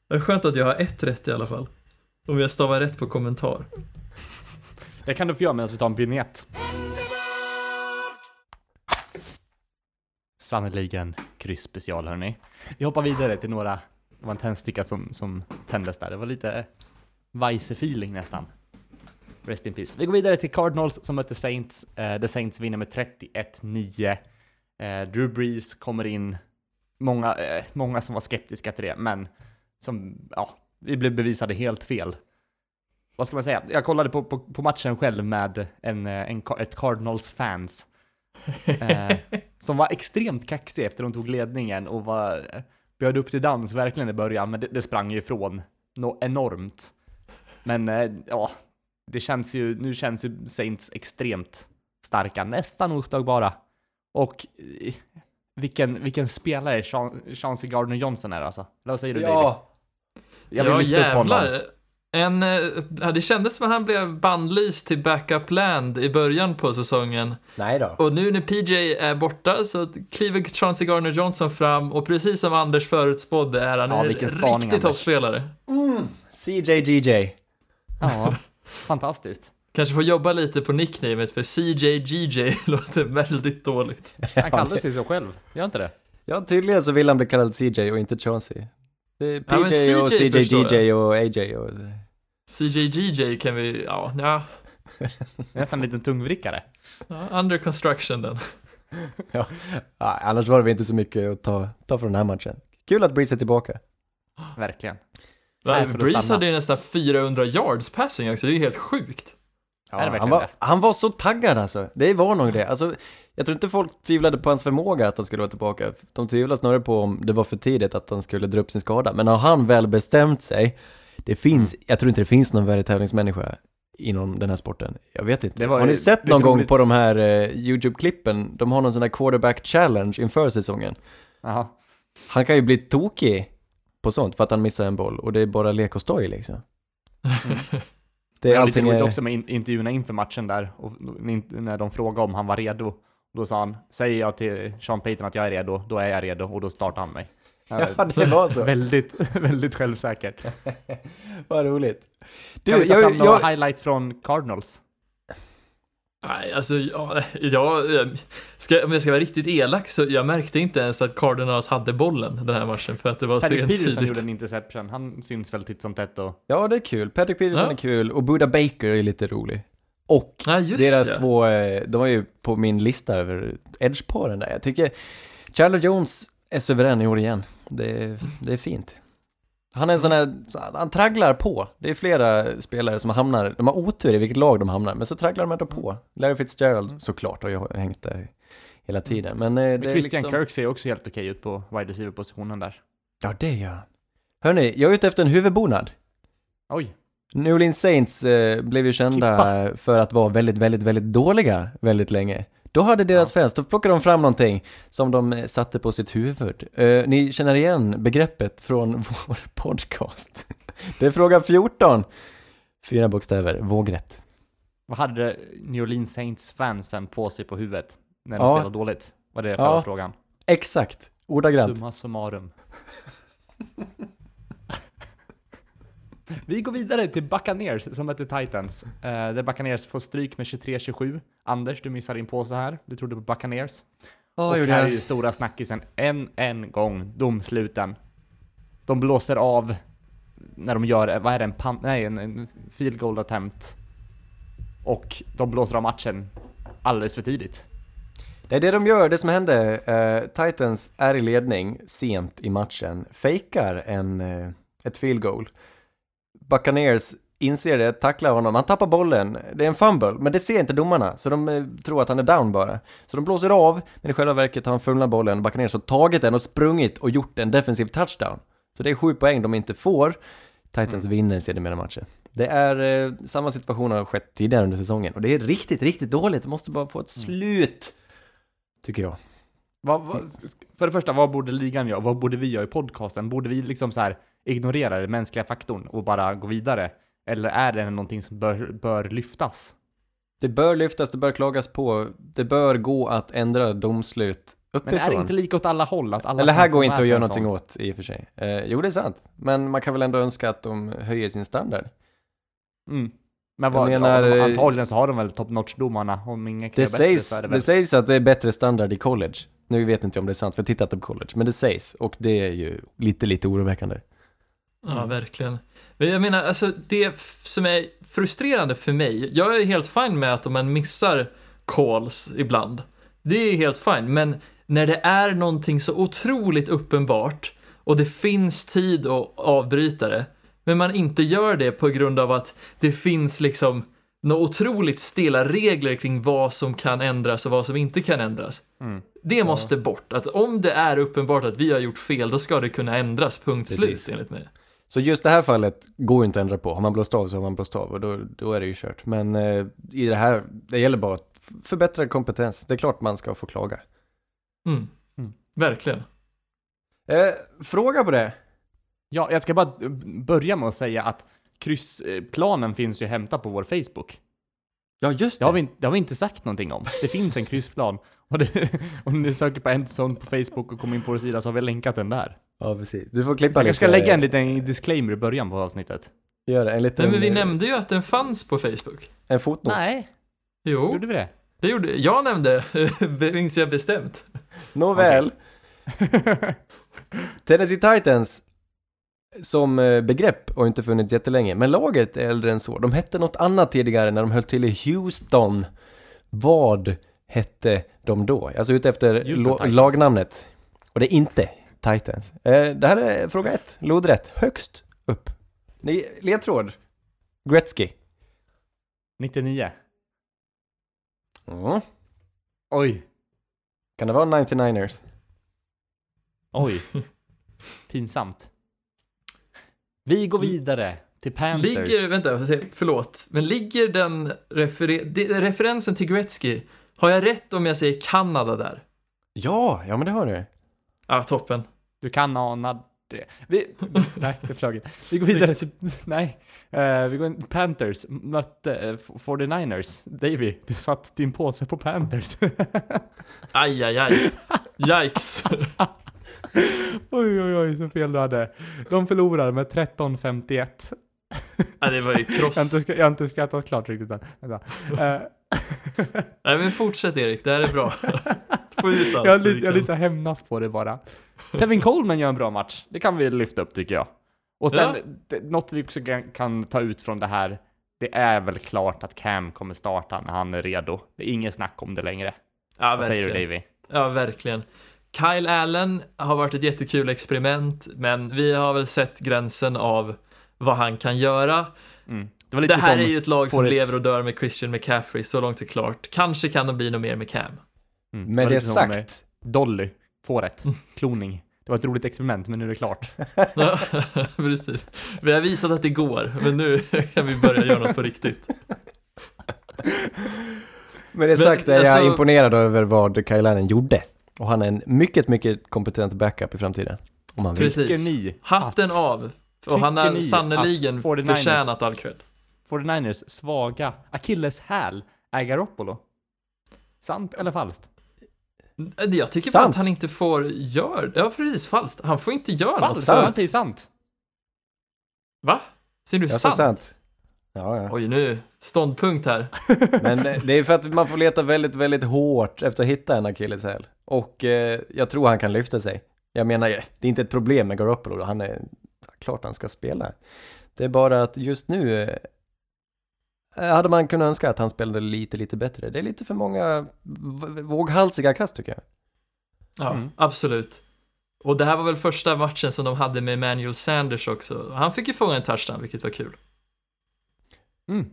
Det är skönt att jag har ett rätt i alla fall. Om jag stavar rätt på kommentar. Det kan du få göra medan vi tar en vignett. Sannoliken kryss-special, hörrni. Vi hoppar vidare till några. Det var en tändsticka som, som tändes där. Det var lite Weisse-feeling nästan. Rest in peace. Vi går vidare till Cardinals som möter Saints. The Saints vinner med trettioett nio. Drew Brees kommer in. Många, eh, många som var skeptiska till det, men som, ja, vi blev bevisade helt fel. Vad ska man säga? Jag kollade på, på, på matchen själv med en, en, ett Cardinals-fans eh, som var extremt kaxig efter de tog ledningen och var, bjöd upp till dans verkligen i början, men det, det sprang ju ifrån något enormt. Men eh, ja, det känns ju, nu känns ju Saints extremt starka, nästan oslagbara. Och... Eh, Vilken, vilken spelare Chauncey Gardner-Johnson är alltså. Vad säger du, David? Ja, jag vill ja lyfta jävlar. Upp en, ja, det kändes som att han blev bandlyst till backup land i början på säsongen. Nej då. Och nu när P J är borta så kliver Chauncey Gardner-Johnson fram. Och precis som Anders förutspådde är han ja, en riktig toppspelare. Mm, C J G J. Ja, fantastiskt. Kanske får jobba lite på nicknamet, för C J G J låter väldigt dåligt. Han kallar sig så själv, gör inte det? Ja, tydligen så vill han bli kallad C J och inte Chauncey. Det är P J, ja, C J och C J G J och A J och... C J G J kan vi... Ja, ja. Nästan en liten tungvrickare. Ja, under construction den. Ja, annars var det inte så mycket att ta, ta från den här matchen. Kul att Breeze är tillbaka. Verkligen. Nej, Breeze hade ju nästan fyrahundra yards passing också. Det är helt sjukt. Ja, ja, han, var, han var så taggad alltså. Det var nog det. Alltså, jag tror inte folk tvivlade på hans förmåga att han skulle vara tillbaka. De tvivlade snarare på om det var för tidigt att han skulle dra upp sin skada. Men har han väl bestämt sig, det finns, mm. jag tror inte det finns någon värre tävlingsmänniska inom den här sporten. Jag vet inte. Var, har ni sett någon gång på de här eh, YouTube-klippen? De har någon sån här quarterback challenge inför säsongen. Aha. Han kan ju bli tokig på sånt för att han missar en boll. Och det är bara lek och stoj liksom. Mm. Det är allting är... också med intervjuerna inför matchen där, och när de frågade om han var redo, då sa han, säger jag till Sean Payton att jag är redo, då är jag redo, och då startar han mig. Ja, det var så. väldigt, väldigt självsäkert. Vad roligt. Du, kan vi ta jag, fram jag, några jag... highlights från Cardinals? Nej, alltså jag, jag, ska, om jag ska vara riktigt elak så jag märkte inte ens att Cardinals hade bollen den här matchen, för att det var så ensidigt. Patrick Peterson gjorde en interception, han syns väl titt som tätt och... Ja, det är kul, Patrick Peterson ja. är kul, och Buda Baker är lite rolig. Och ja, deras det. två, de var ju på min lista över edge-paren där. Jag tycker Charles Jones är suverän i år igen, det, det är fint. Han är en sån här, han tragglar på. Det är flera spelare som hamnar, de har otur i vilket lag de hamnar, men så tragglar de ändå på. Larry Fitzgerald såklart, och jag har hängt där hela tiden. Men, eh, men det Christian liksom... Kirk ser också helt okej ut på wide receiver-positionen där. Ja, det gör han. Hörrni, jag är ute efter en huvudbonad. Oj. New Orleans Saints eh, blev ju kända Kippa. för att vara väldigt, väldigt, väldigt dåliga väldigt länge. Då hade deras ja. fans, då plockade de fram någonting som de satte på sitt huvud. Uh, ni känner igen begreppet från vår podcast. Det är fråga fjorton. Fyra bokstäver, vågrätt. Vad hade New Orleans Saints fansen på sig på huvudet när de ja. spelade dåligt? Var det ja. frågan? Exakt, ordagrant. Summa summarum. Vi går vidare till Buccaneers som heter Titans. Uh, där Buccaneers får stryk med tjugotre tjugosju. Anders, du missar in på så här. Du trodde på Buccaneers. Oh, och här är ju stora snackisen en, en gång. Domsluten. De blåser av när de gör, vad är det, en, pan- nej, en, en field goal attempt. Och de blåser av matchen alldeles för tidigt. Det är det de gör, det som hände. Uh, Titans är i ledning sent i matchen. Fejkar en, uh, ett field goal. Buccaneers inser det, tacklar honom, han tappar bollen, det är en fumble, men det ser inte domarna, så de eh, tror att han är down bara, så de blåser av, men i själva verket har han fumlat bollen. Buccaneers har tagit den och sprungit och gjort en defensiv touchdown, så det är sju poäng de inte får. Titans mm. vinner sedan med den matchen. Det är eh, samma situation har skett tidigare under säsongen, och det är riktigt, riktigt dåligt. Det måste bara få ett slut, tycker jag. Vad, vad, för det första, vad borde ligan göra? Vad borde vi göra i podcasten? Borde vi liksom så här ignorera den mänskliga faktorn och bara gå vidare? Eller är det någonting som bör, bör lyftas? Det bör lyftas, det bör klagas på. Det bör gå att ändra domslut uppifrån. Men är det inte lika åt alla håll? Att alla Eller här går inte att göra någonting åt i och för sig. Eh, jo, det är sant. Men man kan väl ändå önska att de höjer sin standard. Mm. Men vad, menar, ja, antagligen så har de väl top-notch-domarna. Om inga det, sägs, bättre, det, det sägs att det är bättre standard i college. Nu vet inte jag om det är sant, för jag tittat på college. Men det sägs, och det är ju lite, lite oroväckande. Mm. Ja, verkligen. Jag menar, alltså, det som är frustrerande för mig, jag är helt fine med att om man missar calls ibland, det är helt fine, men när det är någonting så otroligt uppenbart och det finns tid att avbryta det, men man inte gör det på grund av att det finns liksom några otroligt stela regler kring vad som kan ändras och vad som inte kan ändras. Mm. Det måste ja. bort. Att om det är uppenbart att vi har gjort fel, då ska det kunna ändras, punkt slut, enligt mig. Så just det här fallet går inte att ändra på. Har man blåst av så har man blåst av, och då, då är det ju kört. Men eh, i det här, det gäller bara att förbättra kompetens. Det är klart man ska få klaga. Mm. Mm. Verkligen. Eh, fråga på det. Ja, jag ska bara börja med att säga att kryssplanen finns ju att hämta på vår Facebook. Ja, just det. Det har vi, det har vi inte sagt någonting om. Det finns en kryssplan. Och det, om ni söker på Endzone på Facebook och kommer in på vår sida så har vi länkat den där. Ja, precis. Du får klippa lite. Jag ska lägga en liten disclaimer i början på avsnittet. Gör det, en liten... Nej, men vi nämnde ju att den fanns på Facebook. En fotnot. Nej. Jo. Gjorde vi det? Det gjorde... Jag nämnde det, minns jag bestämt. Nåväl. Okay. Tennessee Titans som begrepp har inte funnits jättelänge, men laget är äldre än så. De hette något annat tidigare när de höll till i Houston. Vad hette de då? Alltså ute efter lo- lagnamnet. Och det är inte Titans. Eh, det här är fråga ett. Lodrätt. Högst upp. Nej, ledtråd. Gretzky. nittionio. Mm. Oj. Kan det vara nittionioers? Oj. Pinsamt. Vi går vidare till Panthers. Ligger, vänta, förlåt. Men ligger den refer- referensen till Gretzky? Har jag rätt om jag säger Kanada där? Ja, ja men det har du. Ja, toppen. Du kan ana det. Vi, nej, det är flagget. Vi går vidare till... Nej. Uh, vi går in, Panthers mötte uh, fyrtionioers. Davy, du satt din påse på Panthers. Aj, aj, aj. Yikes. Oj, oj, oj, så fel du hade. De förlorade med tretton femtioett. Ja, det var ju kross. Jag har inte, jag har inte skrattat klart riktigt där. Vänta. Uh, Nej, men fortsätt Erik, det här är bra. Utan, jag li- kan... jag lite hämnas på det bara. Tevin Coleman gör en bra match. Det kan vi lyfta upp tycker jag. Och sen, ja. det, något vi också kan, kan ta ut från det här. Det är väl klart att Cam kommer starta när han är redo. Det är ingen snack om det längre. Ja, vad säger du Davy? Ja, verkligen. Kyle Allen har varit ett jättekul experiment, men vi har väl sett gränsen av vad han kan göra. Mm. Det, var lite det här är ju ett lag som ett... lever och dör med Christian McCaffrey. Så långt är klart. Kanske kan de bli något mer med Cam. Mm. Men det är sagt. Dolly, fåret, kloning. Det var ett roligt experiment, men nu är det klart. Ja, precis. Vi har visat att det går, men nu kan vi börja göra något på riktigt. Men det är sagt, men, är jag alltså... imponerad över vad Kyle Allen gjorde. Och han är en mycket, mycket kompetent backup i framtiden. Om man vill. Precis. Ni Hatten att... av. Och han har sannoliken förtjänat all cred. fyrtionioers svaga akilleshäl är Garoppolo. Sant eller falskt? Jag tycker sant. Bara att han inte får göra... Ja, precis. Falskt. Han får inte göra falskt. Något. Falskt. Det är sant. Va? Ser du jag sant? sant. Ja, ja. Oj, nu. Ståndpunkt här. Men det är för att man får leta väldigt, väldigt hårt efter att hitta en akilleshäl. Och eh, jag tror han kan lyfta sig. Jag menar, det är inte ett problem med Garoppolo. Han är... Klart han ska spela. Det är bara att just nu eh, hade man kunnat önska att han spelade lite, lite bättre. Det är lite för många v- våghalsiga kast tycker jag. Ja, mm. Absolut. Och det här var väl första matchen som de hade med Emmanuel Sanders också. Han fick ju fånga en touchdown, vilket var kul. Mm.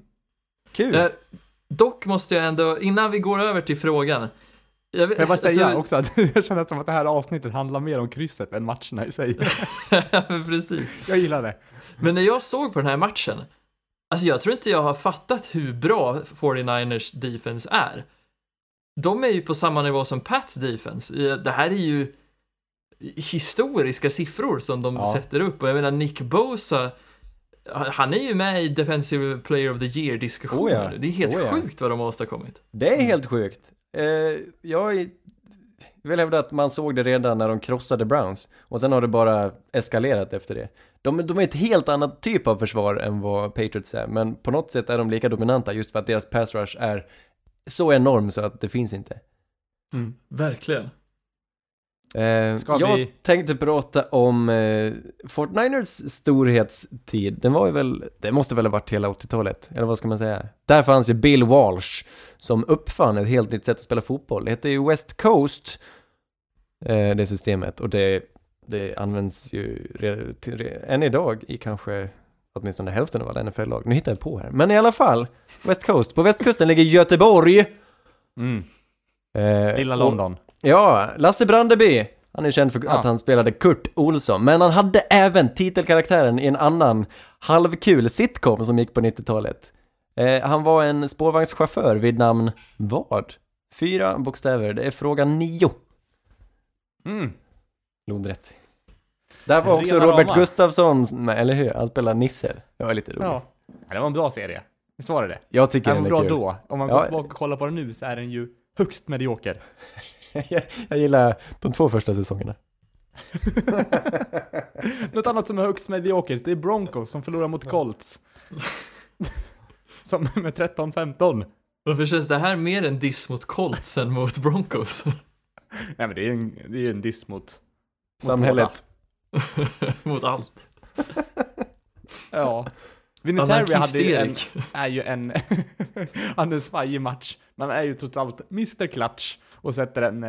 Kul. Eh, dock måste jag ändå, innan vi går över till frågan... Jag, vet, jag bara säga alltså, också att jag känner som att det här avsnittet handlar mer om krysset än matcherna i sig. Men precis. Jag gillar det. Men när jag såg på den här matchen, alltså jag tror inte jag har fattat hur bra fyrtionioers defense är. De är ju på samma nivå som Pats defense. Det här är ju historiska siffror som de ja. sätter upp. Och jag menar Nick Bosa, han är ju med i Defensive Player of the Year-diskussioner. Oh ja. Det är helt oh ja. sjukt vad de har åstadkommit. Det är helt sjukt. Jag vill hävda att man såg det redan när de krossade Browns. Och sen har det bara eskalerat efter det. De, de är ett helt annat typ av försvar än vad Patriots är. Men på något sätt är de lika dominanta just för att deras pass rush är så enorm så att det finns inte. Mm, verkligen. Eh, Ska jag vi... tänkte prata om eh, fyrtionioers storhetstid. Den var ju väl, det måste väl ha varit hela åttiotalet, eller vad ska man säga? Där fanns ju Bill Walsh som uppfann ett helt nytt sätt att spela fotboll. Det heter ju West Coast, eh, det systemet. Och det, det används ju re, till, re, än idag i kanske åtminstone hälften av alla N F L-lag. Nu hittar jag på här. Men i alla fall, West Coast. På västkusten ligger Göteborg. Mm. Eh, Lilla London. Och, ja, Lasse Brandeby. Han är känd för ja. att han spelade Kurt Olsson. Men han hade även titelkaraktären i en annan halvkul sitcom som gick på nittiotalet. Eh, han var en spårvagnschaufför vid namn vad? Fyra bokstäver. Det är fråga nio. Mm. Lodrätt. Där var också Rena Robert Roma. Gustafsson, eller hur? Han spelade Nisse. Det var lite roligt. Ja. Det var en bra serie. Visst var det det? Jag tycker den var bra kul. Då. Om man går ja. tillbaka och kollar på den nu så är den ju högst medioker. Jag gillar de två första säsongerna. Något annat som är högst mediokert, det är Broncos som förlorar mot Colts. Som med tretton femton. Varför känns det här mer en diss mot Colts än mot Broncos? Nej, men det är en, det är en diss mot, mot samhället. Mot allt. Ja. Vinatieri hade en, är ju en han är svajig match. Man är ju trots allt mister Clutch och sätter en,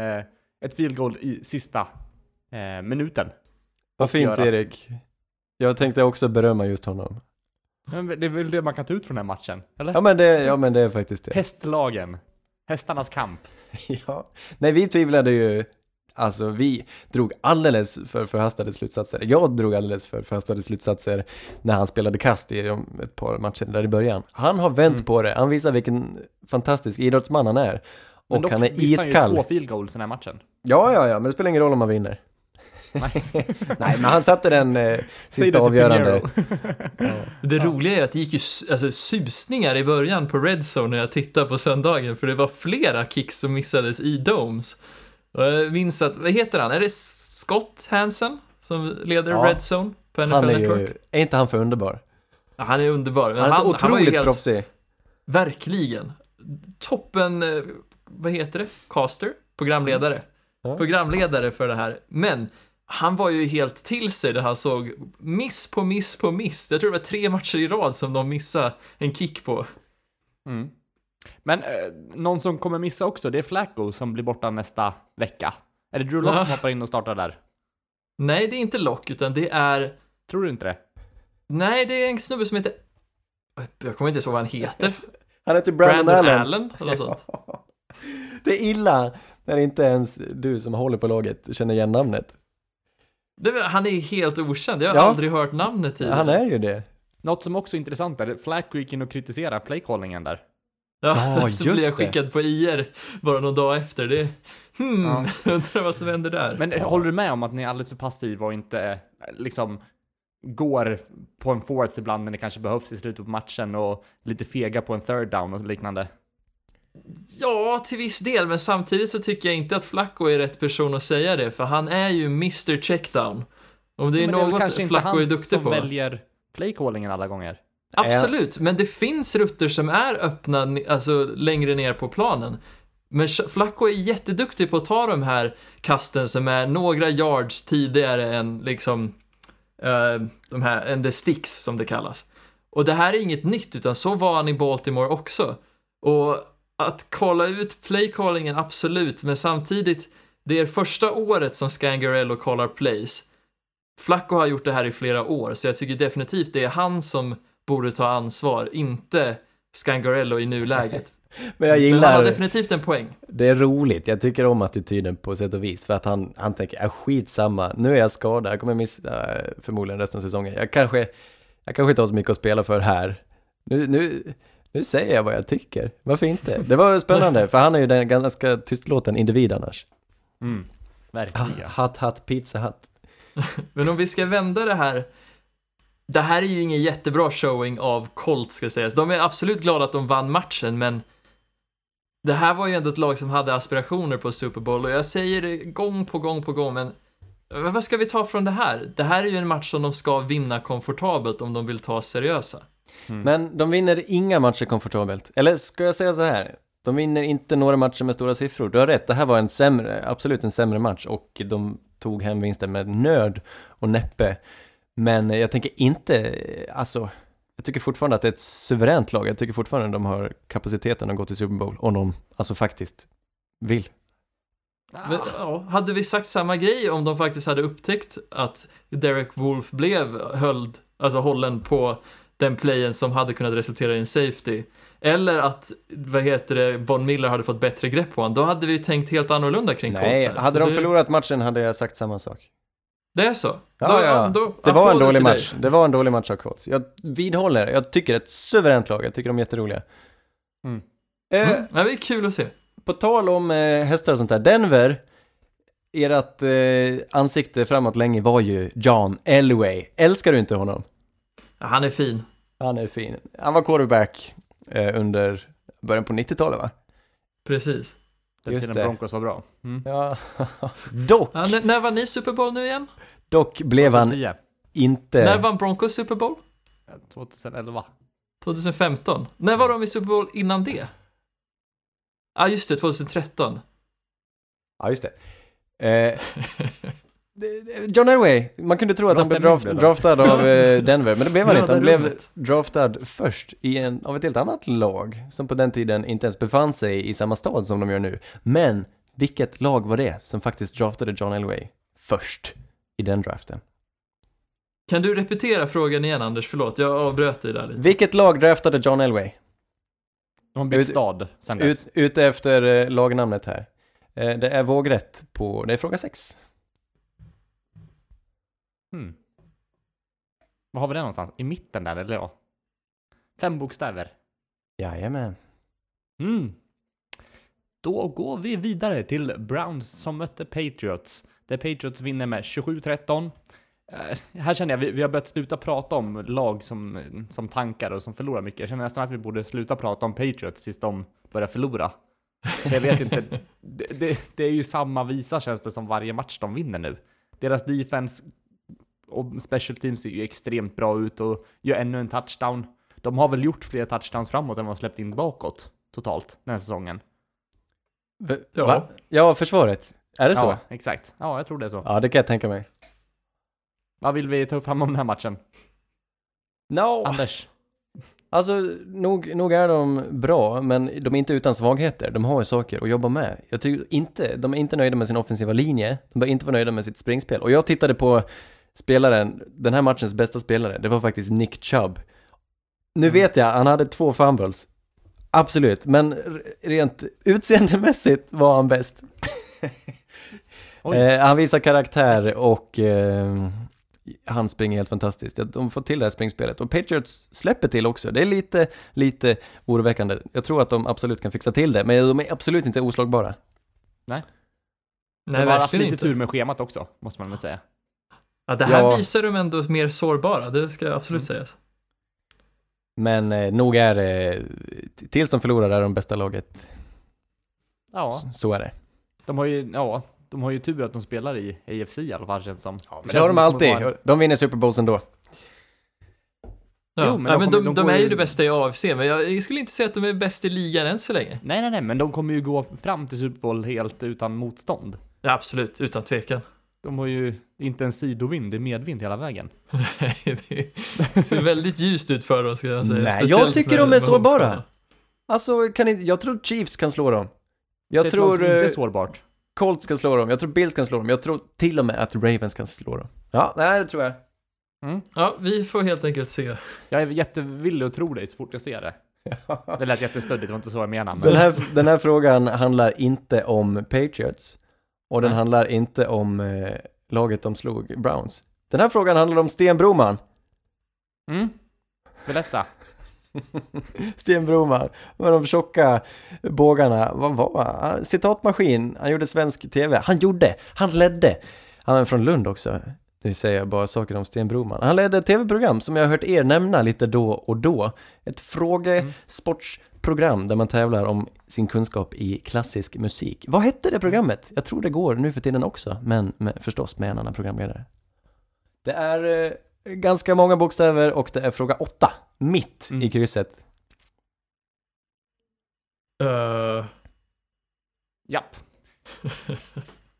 ett field goal i sista eh, minuten. Vad fint göra. Erik. Jag tänkte också berömma just honom. Men det är väl det man kan ta ut från den här matchen, eller? Ja, men det, ja, men det är faktiskt det. Hästlagen. Hästarnas kamp. Ja. Nej, vi tvivlade ju. Alltså, vi drog alldeles för förhastade slutsatser. Jag drog alldeles för förhastade slutsatser när han spelade kast i ett par matcher där i början. Han har vänt mm. på det. Han visar vilken fantastisk idrottsman han är. Och dock, han är iskall. Han ju två field goals i den här matchen. Ja, ja, ja. Men det spelar ingen roll om man vinner. Nej, Nej men han satte den eh, sista avgörande. Ja. Det roliga är att det gick ju alltså, susningar i början på Red Zone när jag tittade på söndagen. För det var flera kicks som missades i domes. Jag minns att, vad heter han? Är det Scott Hansen som leder ja. Red Zone på N F L han är Network? Ju, är inte han för underbar? Ja, han är underbar. Men han är han, så otroligt han proffsig. Verkligen. Toppen, vad heter det? Caster? Programledare. Ja. Programledare för det här. Men han var ju helt till sig där han såg miss på miss på miss. Jag tror det var tre matcher i rad som de missade en kick på. Mm. Men eh, någon som kommer missa också, det är Flacco som blir borta nästa vecka. Är det Drew Lock ja. som hoppar in och startar där? Nej, det är inte Lock, utan det är... Tror du inte det? Nej, det är en snubbe som heter... Jag kommer inte ihåg vad han heter. Han heter Brandon, Brandon Allen. Allen eller sånt. Ja. Det är illa när inte ens du som håller på laget känner igen namnet. Det, han är helt okänd. Jag har ja. aldrig hört namnet tidigare. Han är ju det. Något som också är intressant är att Flacco gick in och kritiserar playcallingen där. Ja, ja, så blir jag skickad det. På I R bara någon dag efter det. Hmm, ja. Undrar vad som händer där. Men ja. håller du med om att ni är alldeles för passiva och inte liksom går på en fourth ibland när det kanske behövs i slutet på matchen och lite fega på en third down och liknande? Ja, till viss del, men samtidigt så tycker jag inte att Flacco är rätt person att säga det, för han är ju mister Checkdown. Om det är men något det är Flacco är duktig på. Väljer playcallingen alla gånger. Absolut, men det finns rutter som är öppna alltså längre ner på planen. Men Flacco är jätteduktig på att ta de här kasten som är några yards tidigare än liksom uh, de här än the sticks som det kallas. Och det här är inget nytt, utan så var han i Baltimore också. Och att kolla ut playcallingen, absolut, men samtidigt det är första året som Scangarello kallar plays. Flacco har gjort det här i flera år, så jag tycker definitivt det är han som borde ta ansvar, inte Scangarello i nuläget. Men jag gillar... Men han har definitivt en poäng. Det är roligt, jag tycker om attityden på sätt och vis. För att han, han tänker, ah, skitsamma, nu är jag skadad. Jag kommer missa äh, förmodligen resten av säsongen. Jag kanske, jag kanske inte har så mycket att spela för här. Nu, nu, nu säger jag vad jag tycker. Varför inte? Det var spännande, för han är ju den ganska tystlåten individ annars. Mm, verkligen. Hatt, hatt, pizza, hatt. Men om vi ska vända det här... Det här är ju ingen jättebra showing av Colts, ska sägas. De är absolut glada att de vann matchen, men det här var ju ändå ett lag som hade aspirationer på Super Bowl, och jag säger det gång på gång på gång, men vad ska vi ta från det här? Det här är ju en match som de ska vinna komfortabelt om de vill ta seriösa. Mm. Men de vinner inga matcher komfortabelt. Eller ska jag säga så här? De vinner inte några matcher med stora siffror. Du har rätt, det här var en sämre, absolut en sämre match, och de tog hem vinsten med nöd och näppe. Men jag tänker inte, alltså, jag tycker fortfarande att det är ett suveränt lag. Jag tycker fortfarande att de har kapaciteten att gå till Super Bowl om de alltså faktiskt vill. Men, ja, hade vi sagt samma grej om de faktiskt hade upptäckt att Derek Wolfe blev höld, alltså hållen på den playen som hade kunnat resultera i en safety, eller att vad heter det, Von Miller hade fått bättre grepp på han, då hade vi ju tänkt helt annorlunda kring Colts. Nej, här, hade de det... förlorat matchen hade jag sagt samma sak. Det är så. Ja, då, ja. Då, det var en dålig match. Dig. Det var en dålig match av Colts. Jag vidhåller. Jag tycker det är ett suveränt lag. Jag tycker de är jätteroliga. Mm. Eh, mm. Ja, det är kul att se. På tal om eh, hästar och sånt där. Denver, ert eh, ansikte framåt länge var ju John Elway. Älskar du inte honom? Ja, han är fin. Han är fin. Han var quarterback eh, under början på nittiotalet, va? Precis. Den just tiden det. Broncos var bra. Mm. Ja. Dock. Ja, n- när var ni Super Bowl nu igen? Dock blev tjugohundratio. Han inte... När vann Broncos Super Bowl? tjugohundraelva. tjugohundrafemton. När var de i Super Bowl innan det? Ja, ah, just det. tjugotretton. Ja, just det. Eh... John Elway, man kunde tro att bra han blev draft, draftad av Denver, men det blev han ja, inte. Han blev roligt. draftad först i en, av ett helt annat lag som på den tiden inte ens befann sig i samma stad som de gör nu. Men vilket lag var det som faktiskt draftade John Elway först i den draften? Kan du repetera frågan igen, Anders? Förlåt, jag avbröt dig där lite. Vilket lag draftade John Elway? De bytt stad sen dess. Ut, ute efter lagnamnet här. Det är vågrätt på, det är fråga sex. Hmm. Vad har vi det någonstans? I mitten där, eller ja? Fem bokstäver. Jajamän. Mm. Då går vi vidare till Browns som mötte Patriots. Där Patriots vinner med tjugosju tretton. Eh, här känner jag vi, vi har börjat sluta prata om lag som, som tankar och som förlorar mycket. Jag känner nästan att vi borde sluta prata om Patriots tills de börjar förlora. Jag vet inte. Det, det, det är ju samma visa känns det som varje match de vinner nu. Deras defense och special teams ser ju extremt bra ut och gör ännu en touchdown. De har väl gjort fler touchdowns framåt än vad de släppt in bakåt totalt den här säsongen. Ja, va? Ja, försvaret. Är det ja, så? Exakt. Ja, jag tror det är så. Ja, det kan jag tänka mig. Vad vill vi ta upp fram om den här matchen? No. Anders. Alltså, nog, nog är de bra, men de är inte utan svagheter. De har saker att jobba med. Jag tycker inte, de är inte nöjda med sin offensiva linje. De bör inte vara nöjda med sitt springspel. Och jag tittade på spelaren, den här matchens bästa spelare, det var faktiskt Nick Chubb. Nu vet jag, han hade två fumbles. Absolut, men rent utseendemässigt var han bäst. eh, han visar karaktär och eh, han springer helt fantastiskt. De får till det här springspelet. Och Patriots släpper till också. Det är lite, lite oroväckande. Jag tror att de absolut kan fixa till det, men de är absolut inte oslagbara. Nej. Nej, de har haft lite inte. tur med schemat också, måste man väl säga. Ja, det här ja. visar de ändå mer sårbara. Det ska absolut mm. sägas. Men eh, nog är det... Tills de förlorar är de bästa laget. Ja. Så, så är det. De har ju, ja, de har ju tur att de spelar i A F C i alla fall, känns som. Ja, men det har de alltid. Vara... De vinner Super Bowl ändå. Ja, jo, men ja, de, men de, de, de, de är ju in... det bästa i A F C. Men jag skulle inte säga att de är bäst i ligan än så länge. Nej, nej, nej. Men de kommer ju gå fram till Super Bowl helt utan motstånd. Ja, absolut. Utan tvekan. De har ju inte en sidovind, det är medvind hela vägen. Nej, det ser väldigt ljust ut för oss, ska jag säga. Nej, jag tycker de är sårbara. Alltså, kan inte, jag tror Chiefs kan slå dem. Jag så tror inte är sårbart. Colts kan slå dem, jag tror Bills kan slå dem. Jag tror till och med att Ravens kan slå dem. Ja, nej, det tror jag. Mm. Ja, vi får helt enkelt se. Jag är jättevillig att tro dig så fort jag ser det. Det lät jättestödigt, det var inte så jag menade. Men... Den, här, den här frågan handlar inte om Patriots. Och den Nej. handlar inte om eh, laget de slog, Browns. Den här frågan handlar om Sten Broman. Mm, berätta. Sten Broman, med de tjocka bågarna. Vad var? Citatmaskin, han gjorde svensk tv. Han gjorde, han ledde. Han är från Lund också. Nu säger jag bara saker om Sten Broman. Han ledde ett tv-program som jag har hört er nämna lite då och då. Ett frågesports... Mm. program där man tävlar om sin kunskap i klassisk musik. Vad hette det programmet? Jag tror det går nu för tiden också, men med, förstås med en annan programledare. Det är eh, ganska många bokstäver och det är fråga åtta. Mitt mm. i krysset. Uh... Japp.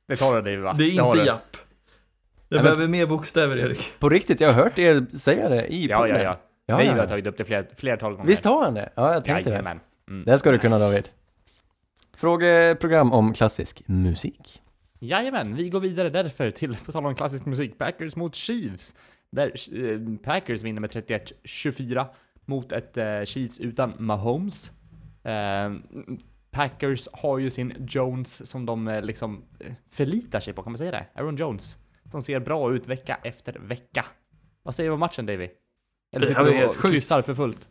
Det tar det, va? Det är inte det japp. Jag Nej, behöver men... mer bokstäver, Erik. På riktigt, jag har hört er säga det i podden. Ja, ja, ja. Ja, nej, jag har tagit upp det fler, flertal gånger. Visst har han det? Ja, jag tänkte ja, det. Mm. Det ska du kunna, David. Frågeprogram om klassisk musik. Jajamän, vi går vidare därför till, på tal om klassisk musik, Packers mot Chiefs. Där eh, Packers vinner med trettioett tjugofyra mot ett eh, Chiefs utan Mahomes. Eh, Packers har ju sin Jones som de eh, liksom förlitar sig på, kan man säga det? Aaron Jones, som ser bra ut vecka efter vecka. Vad säger du om matchen, David? Eller sitter du och kryssar för fullt?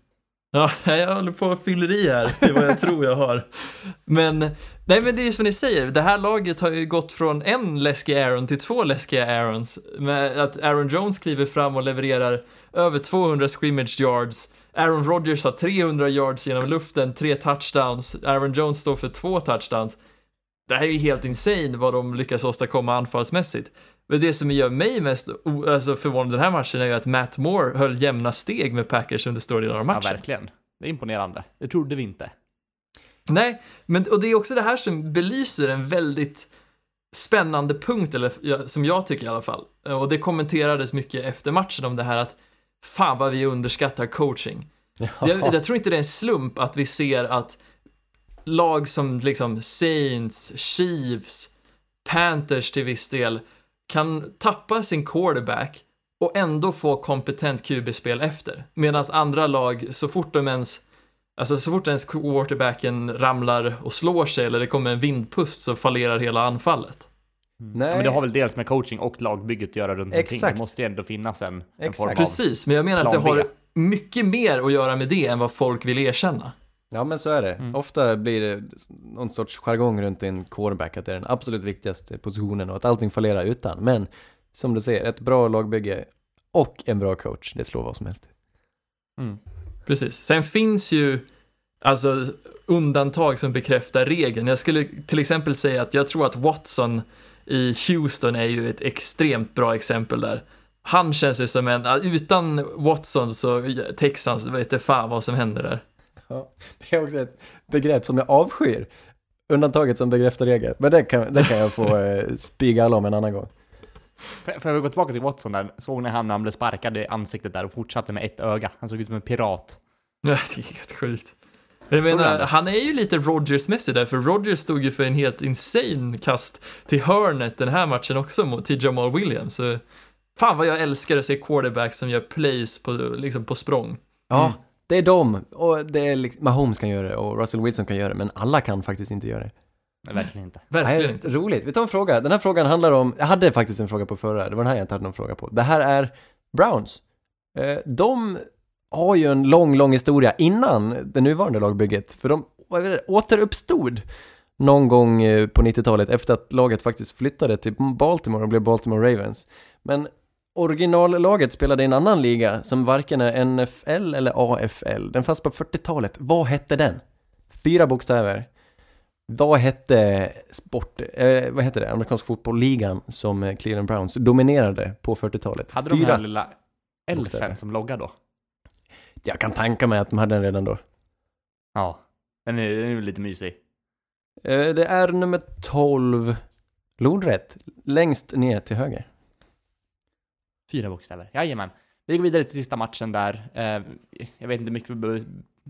Ja, jag håller på att fylleri här. Det är vad jag tror jag har. Men, nej, men det är som ni säger. Det här laget har ju gått från en läskig Aaron till två läskiga Aarons. Med att Aaron Jones kliver fram och levererar över tvåhundra scrimmage yards. Aaron Rodgers har trehundra yards genom luften, tre touchdowns. Aaron Jones står för två touchdowns. Det här är ju helt insane vad de lyckas åstadkomma anfallsmässigt. Men det som gör mig mest o- alltså förvånad den här matchen är ju att Matt Moore höll jämna steg med Packers under stora delar av matchen. Ja, verkligen. Det är imponerande. Det trodde vi inte. Nej, men, och det är också det här som belyser en väldigt spännande punkt, eller, som jag tycker i alla fall. Och det kommenterades mycket efter matchen om det här att fan vad vi underskattar coaching. Ja. Jag, jag tror inte det är en slump att vi ser att lag som liksom Saints, Chiefs, Panthers till viss del kan tappa sin quarterback och ändå få kompetent Q B-spel efter. Medan andra lag, så fort de ens, alltså så fort ens quarterbacken ramlar och slår sig eller det kommer en vindpust, så fallerar hela anfallet. Nej. Ja, men det har väl dels med coaching och lagbygget att göra runt omkring. Det måste ju ändå finnas en, en form av precis, men jag menar att det har mycket mer att göra med det än vad folk vill erkänna. Ja, men så är det. Mm. Ofta blir det någon sorts jargong runt en quarterback, att det är den absolut viktigaste positionen och att allting fallerar utan. Men som du säger, ett bra lagbygge och en bra coach, det slår vad som helst. Mm. Precis. Sen finns ju alltså undantag som bekräftar regeln. Jag skulle till exempel säga att jag tror att Watson i Houston är ju ett extremt bra exempel där. Han känns ju som en, utan Watson så Texans vet inte fan vad som händer där. Ja, det är också ett begrepp som jag avskyr. Undantaget som bekräftar regeln. Men det kan, det kan jag få eh, spiga alla om en annan gång. För jag går tillbaka till Watson där. Såg när han blev sparkad i ansiktet där och fortsatte med ett öga. Han såg ut som en pirat. Ja, det är helt sjukt. Men jag menar, han är ju lite Rodgers-mässig där. För Rodgers stod ju för en helt insane kast till hörnet den här matchen också mot till Jamal Williams. Så, fan vad jag älskar att se quarterback som gör plays på, liksom på språng. Ja. Mm. Det är dem, och det är liksom, Mahomes kan göra det och Russell Wilson kan göra det, men alla kan faktiskt inte göra det. Nej, verkligen inte. Verkligen Nej, inte. Roligt. Vi tar en fråga. Den här frågan handlar om, jag hade faktiskt en fråga på förra, det var den här jag inte hade någon fråga på. Det här är Browns. De har ju en lång, lång historia innan det nuvarande lagbygget, för de återuppstod någon gång på nittiotalet efter att laget faktiskt flyttade till Baltimore och blev Baltimore Ravens. Men originallaget spelade i en annan liga som varken är N F L eller A F L. Den fanns på fyrtiotalet. Vad hette den? Fyra bokstäver. Vad hette sport? Eh, vad hette det? Amerikansk fotbollligan som Cleveland Browns dominerade på fyrtiotalet. Hade de Fyra här lilla elfen som loggar då? Jag kan tänka mig att de hade den redan då. Ja, den är, den är lite mysig. Eh, det är nummer tolv. Lodrätt. Längst ner till höger. Fyra bokstäver, jajamän. Vi går vidare till sista matchen där. Jag vet inte mycket vi behöver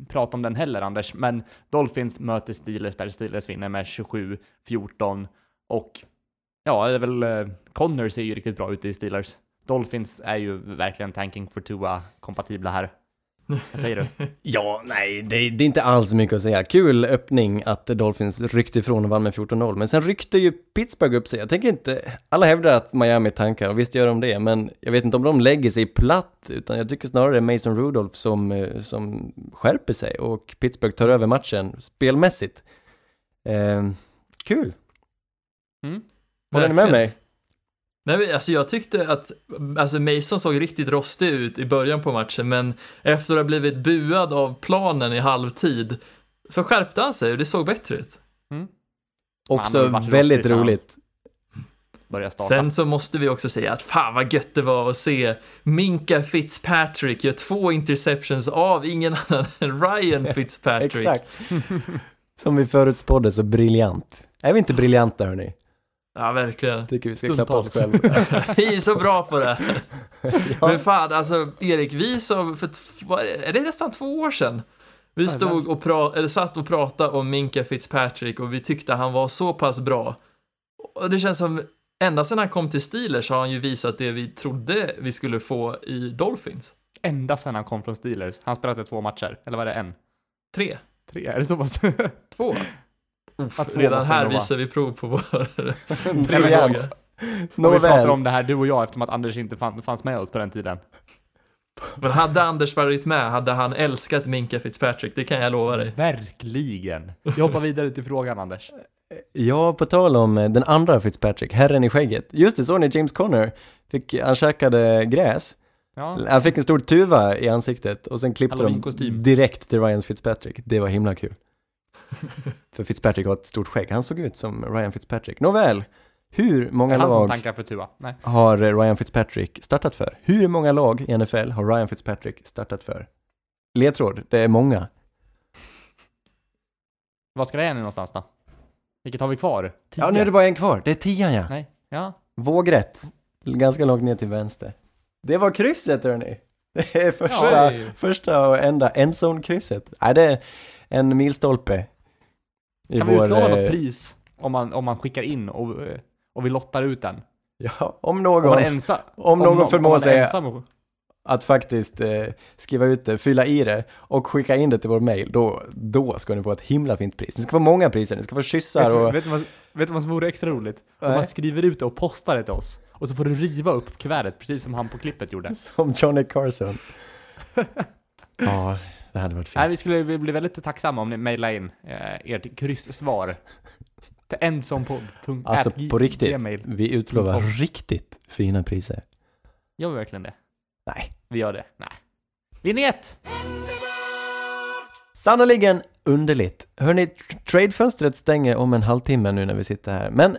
prata om den heller, Anders. Men Dolphins möter Steelers där Steelers vinner med tjugosju fjorton. Och ja, det är väl, Connor ser ju riktigt bra ut i Steelers. Dolphins är ju verkligen tanking for Tua-kompatibla här. Vad säger du? ja, nej, det, det är inte alls mycket att säga. Kul öppning att Dolphins ryckte ifrån och vann med fjorton noll. Men sen ryckte ju Pittsburgh upp sig. Jag tänker inte, alla hävdar att Miami tankar, och visst gör de det. Men jag vet inte om de lägger sig platt, utan jag tycker snarare det är Mason Rudolph som, som skärper sig. Och Pittsburgh tar över matchen spelmässigt. Eh, kul. Mm. Håller ni med mig? Nej, alltså jag tyckte att alltså Mason såg riktigt rostig ut i början på matchen, men efter att ha blivit buad av planen i halvtid så skärpte han sig och det såg bättre ut. Mm. Också man, väldigt roligt. Sen så måste vi också säga att fan vad gött det var att se Minka Fitzpatrick gör två interceptions av ingen annan än Ryan Fitzpatrick. Exakt. Som vi förutspådde så briljant. Är vi inte briljanta hörni? Ja, verkligen. Tycker vi ska klappa oss själv. Vi är så bra på det. Ja. Men fan, alltså Erik, vi som för är det nästan två år sedan vi stod och pra- eller satt och pratade om Minka Fitzpatrick och vi tyckte han var så pass bra. Och det känns som ända sedan han kom till Steelers har han ju visat det vi trodde vi skulle få i Dolphins. Ända sedan han kom från Steelers. Han spelade två matcher, eller var det en? Tre. Tre, är det så pass? Två. Uff, redan här visar vi prov på våra briljans. När vi pratar om det här, du och jag, eftersom att Anders inte fann, fanns med oss på den tiden. Men hade Anders varit med hade han älskat Minka Fitzpatrick, det kan jag lova dig. Verkligen. Jag hoppar vidare till frågan, Anders. Ja, på tal om den andra Fitzpatrick, herren i skägget. Just det, så ni James Conner fick, han käkade gräs. Ja. Han fick en stor tuva i ansiktet och sen klippte de direkt till Ryan Fitzpatrick. Det var himla kul. För Fitzpatrick har ett stort skägg. Han såg ut som Ryan Fitzpatrick. Nåväl, hur många lag som tankar för Tua. Nej. Har Ryan Fitzpatrick startat för? Hur många lag i N F L har Ryan Fitzpatrick startat för? Ledtråd, det är många. Vad ska det än någonstans då? Vilket har vi kvar? Tio. Ja, nu är det bara en kvar. Det är tian, ja. Nej. Ja. Vågrätt. Ganska långt ner till vänster. Det var krysset, hörni. Det är första, ja, första och enda endzone-krysset. Nej, det är en milstolpe. Kan vi utlova något pris om man, om man skickar in och, och vi lottar ut den? Ja, om någon, om ensa, om någon om, förmår om sig ensam. Att faktiskt eh, skriva ut det, fylla i det och skicka in det till vår mail, då, då ska ni få ett himla fint pris. Ni ska få många priser, ni ska få kyssar. Vet du, och... vet du, vad, vet du vad som vore extra roligt? Om man skriver ut det och postar det till oss. Och så får du riva upp kuvertet, precis som han på klippet gjorde. Som Johnny Carson. Ja, det hade varit fint. Nej, vi skulle vi bli väldigt tacksamma om ni mejlar in eh, ert kryssvar. Till ensompod punkt se. Alltså på riktigt, vi utlovar riktigt fina priser. Gör vi verkligen det? Nej. Vi gör det. Nej. Vinjet! Sannoliken underligt. Hörrni, tradefönstret stänger om en halvtimme nu när vi sitter här. Men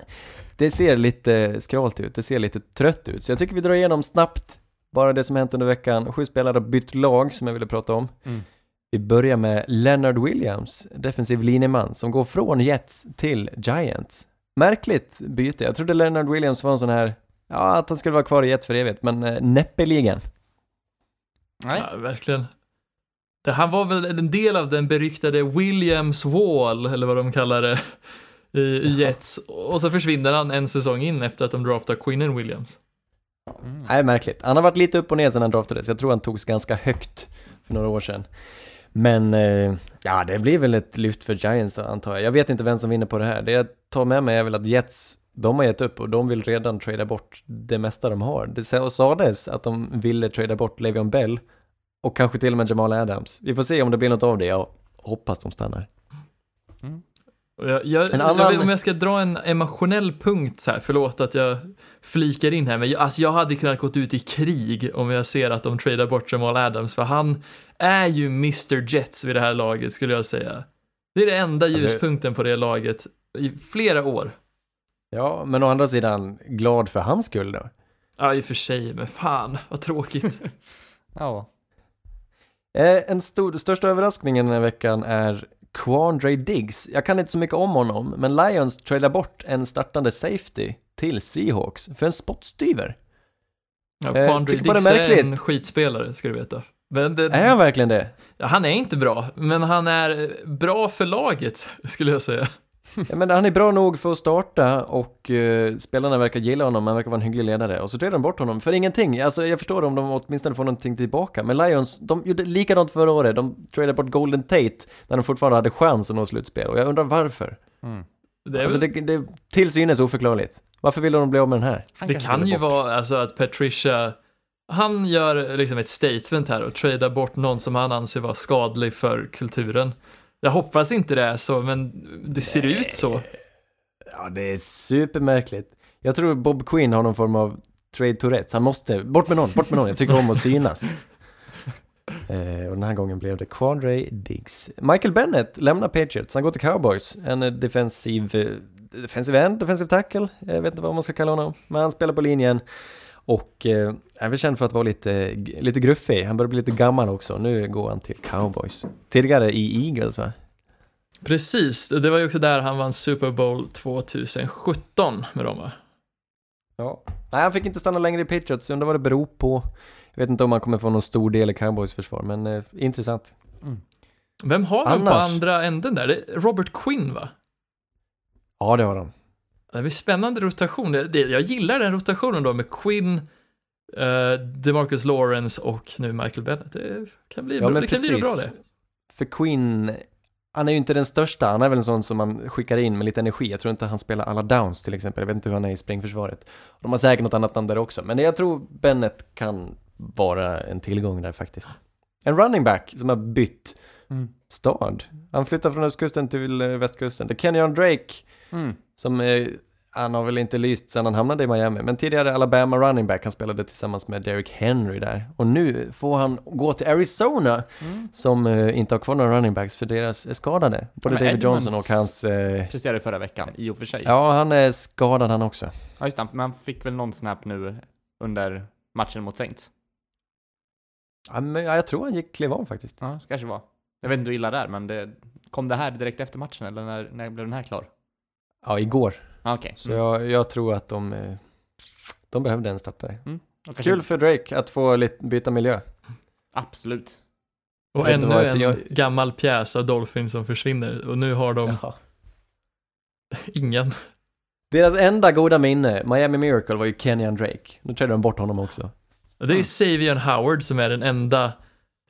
det ser lite skralt ut. Det ser lite trött ut. Så jag tycker vi drar igenom snabbt bara det som hänt under veckan. Sju spelare har bytt lag som jag ville prata om. Mm. Vi börjar med Leonard Williams, defensiv linjeman, som går från Jets till Giants. Märkligt byte. Jag trodde Leonard Williams var en sån här... Ja, att han skulle vara kvar i Jets för evigt, men näppeligen. Nej. Ja, verkligen. Det här var väl en del av den beryktade Williams Wall, eller vad de kallar det, i, i Jets. Och så försvinner han en säsong in efter att de draftar Quinnen Williams. Mm. Nej, märkligt. Han har varit lite upp och ner sedan han draftades. Jag tror han togs ganska högt för några år sedan. Men ja, det blir väl ett lyft för Giants, antar jag. Jag vet inte vem som vinner på det här. Det jag tar med mig är väl att Jets... De har gett upp och de vill redan trada bort det mesta de har. Det sades att de ville trada bort Le'Veon Bell och kanske till och med Jamal Adams. Vi får se om det blir något av det. Jag hoppas de stannar. Mm. Jag, jag, en annan... jag, om jag ska dra en emotionell punkt så här, förlåt att jag flikar in här, men jag, alltså jag hade kunnat gått ut i krig om jag ser att de tradar bort Jamal Adams, för han är ju mister Jets vid det här laget, skulle jag säga. Det är den enda ljuspunkten på det laget i flera år. Ja, men å andra sidan glad för hans skull då. Ja, i och för sig, men fan, vad tråkigt. Ja. Eh, en stor, största överraskningen den här veckan är Quandre Diggs. Jag kan inte så mycket om honom, men Lions trailade bort en startande safety till Seahawks för en spottstyver. Ja, Quandre eh, Diggs är en skitspelare, ska du veta. Men det, är han verkligen det? Han är inte bra, men han är bra för laget, skulle jag säga. Ja, men han är bra nog för att starta och uh, spelarna verkar gilla honom, han verkar vara en hygglig ledare. Och så trädde de bort honom för ingenting. Alltså, jag förstår om de åtminstone får någonting tillbaka. Men Lions, de gjorde likadant förra året. De trädde bort Golden Tate när de fortfarande hade chans att nå slutspel. Och jag undrar varför. Mm. Det är alltså, det, det till synes oförklarligt. Varför ville de bli av med den här? Han det kan ju vara alltså, att Patricia... Han gör liksom ett statement här och tradar bort någon som han anser vara skadlig för kulturen. Jag hoppas inte det är så, men det ser Nej. ut så. Ja, det är supermärkligt. Jag tror Bob Quinn har någon form av trade Tourettes. Han måste, bort med någon, bort med någon. Jag tycker om att synas. eh, och den här gången blev det Quandre Diggs. Michael Bennett lämnar Patriots. Han går till Cowboys. En defensiv, defensive end, defensive tackle. Jag vet inte vad man ska kalla honom. Men han spelar på linjen. Och eh, är väl känd för att vara lite, lite gruffig. Han börjar bli lite gammal också. Nu går han till Cowboys. Tidigare i Eagles, va? Precis. Det var ju också där han vann Super Bowl tjugosjutton med dem, va? Ja. Nej, han fick inte stanna längre i Patriots. Undrar vad det beror på. Jag vet inte om han kommer få någon stor del i Cowboys försvar. Men eh, intressant. Mm. Vem har de Annars... på andra änden där? Det är Robert Quinn, va? Ja, det har de. Det är spännande rotation. Jag gillar den rotationen då med Quinn, eh, DeMarcus Lawrence och nu Michael Bennett. Det kan bli, ja, bra. Det kan bli bra det. För Quinn, han är ju inte den största. Han är väl en sån som man skickar in med lite energi. Jag tror inte han spelar alla downs till exempel. Jag vet inte hur han är i springförsvaret. De har säkert något annat namn där också. Men jag tror Bennett kan vara en tillgång där faktiskt. En running back som har bytt mm. stad. Han flyttar från östkusten till västkusten. Det är Kenyon Drake mm. som... Eh, han har väl inte lyst sedan han hamnade i Miami, men tidigare Alabama running back, han spelade tillsammans med Derek Henry där, och nu får han gå till Arizona mm. som eh, inte har kvar några running backs för deras är skadade, både ja, David Edmonds Johnson och hans eh, presterade förra veckan i och för sig. Ja, han är skadad han också. Ja just det, men han fick väl någon snap nu under matchen mot Saints. Ja, men jag tror han gick klev av faktiskt. Ja, så kanske var. Jag vet inte hur illa där, men det, kom det här direkt efter matchen eller när, när blev den här klar? Ja, igår. Ah, okay. Så mm. jag, jag tror att de, de behövde en startare. Mm. Kanske... Kul för Drake att få lite, byta miljö. Absolut. Och ännu vad, en jag... gammal pjäs av Dolphins som försvinner. Och nu har de Jaha. ingen. Deras enda goda minne, Miami Miracle, var ju Kenyan Drake. Nu trädde de bort honom också. Och det är mm. Xavier Howard som är den enda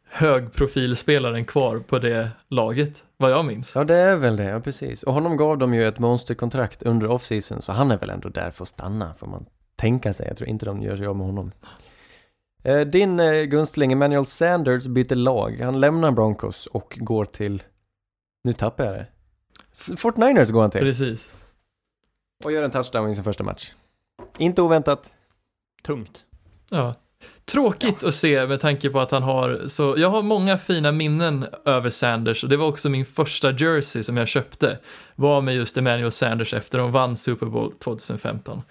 högprofilspelaren kvar på det laget, vad jag minns. Ja, det är väl det, ja, precis. Och honom gav de ju ett monsterkontrakt under offseason, så han är väl ändå där för att stanna, får man tänka sig. Jag tror inte de gör sig av med honom. Eh, din eh, gunstling Emmanuel Sanders byter lag. Han lämnar Broncos och går till, nu tappar jag det, fyrtionio ers går han till. Precis. Och gör en touchdown i sin första match. Inte oväntat. Tungt. Ja. Tråkigt ja. att se med tanke på att han har så, jag har många fina minnen över Sanders, och det var också min första jersey som jag köpte var med just Emmanuel Sanders efter de vann Super Bowl tjugohundrafemton.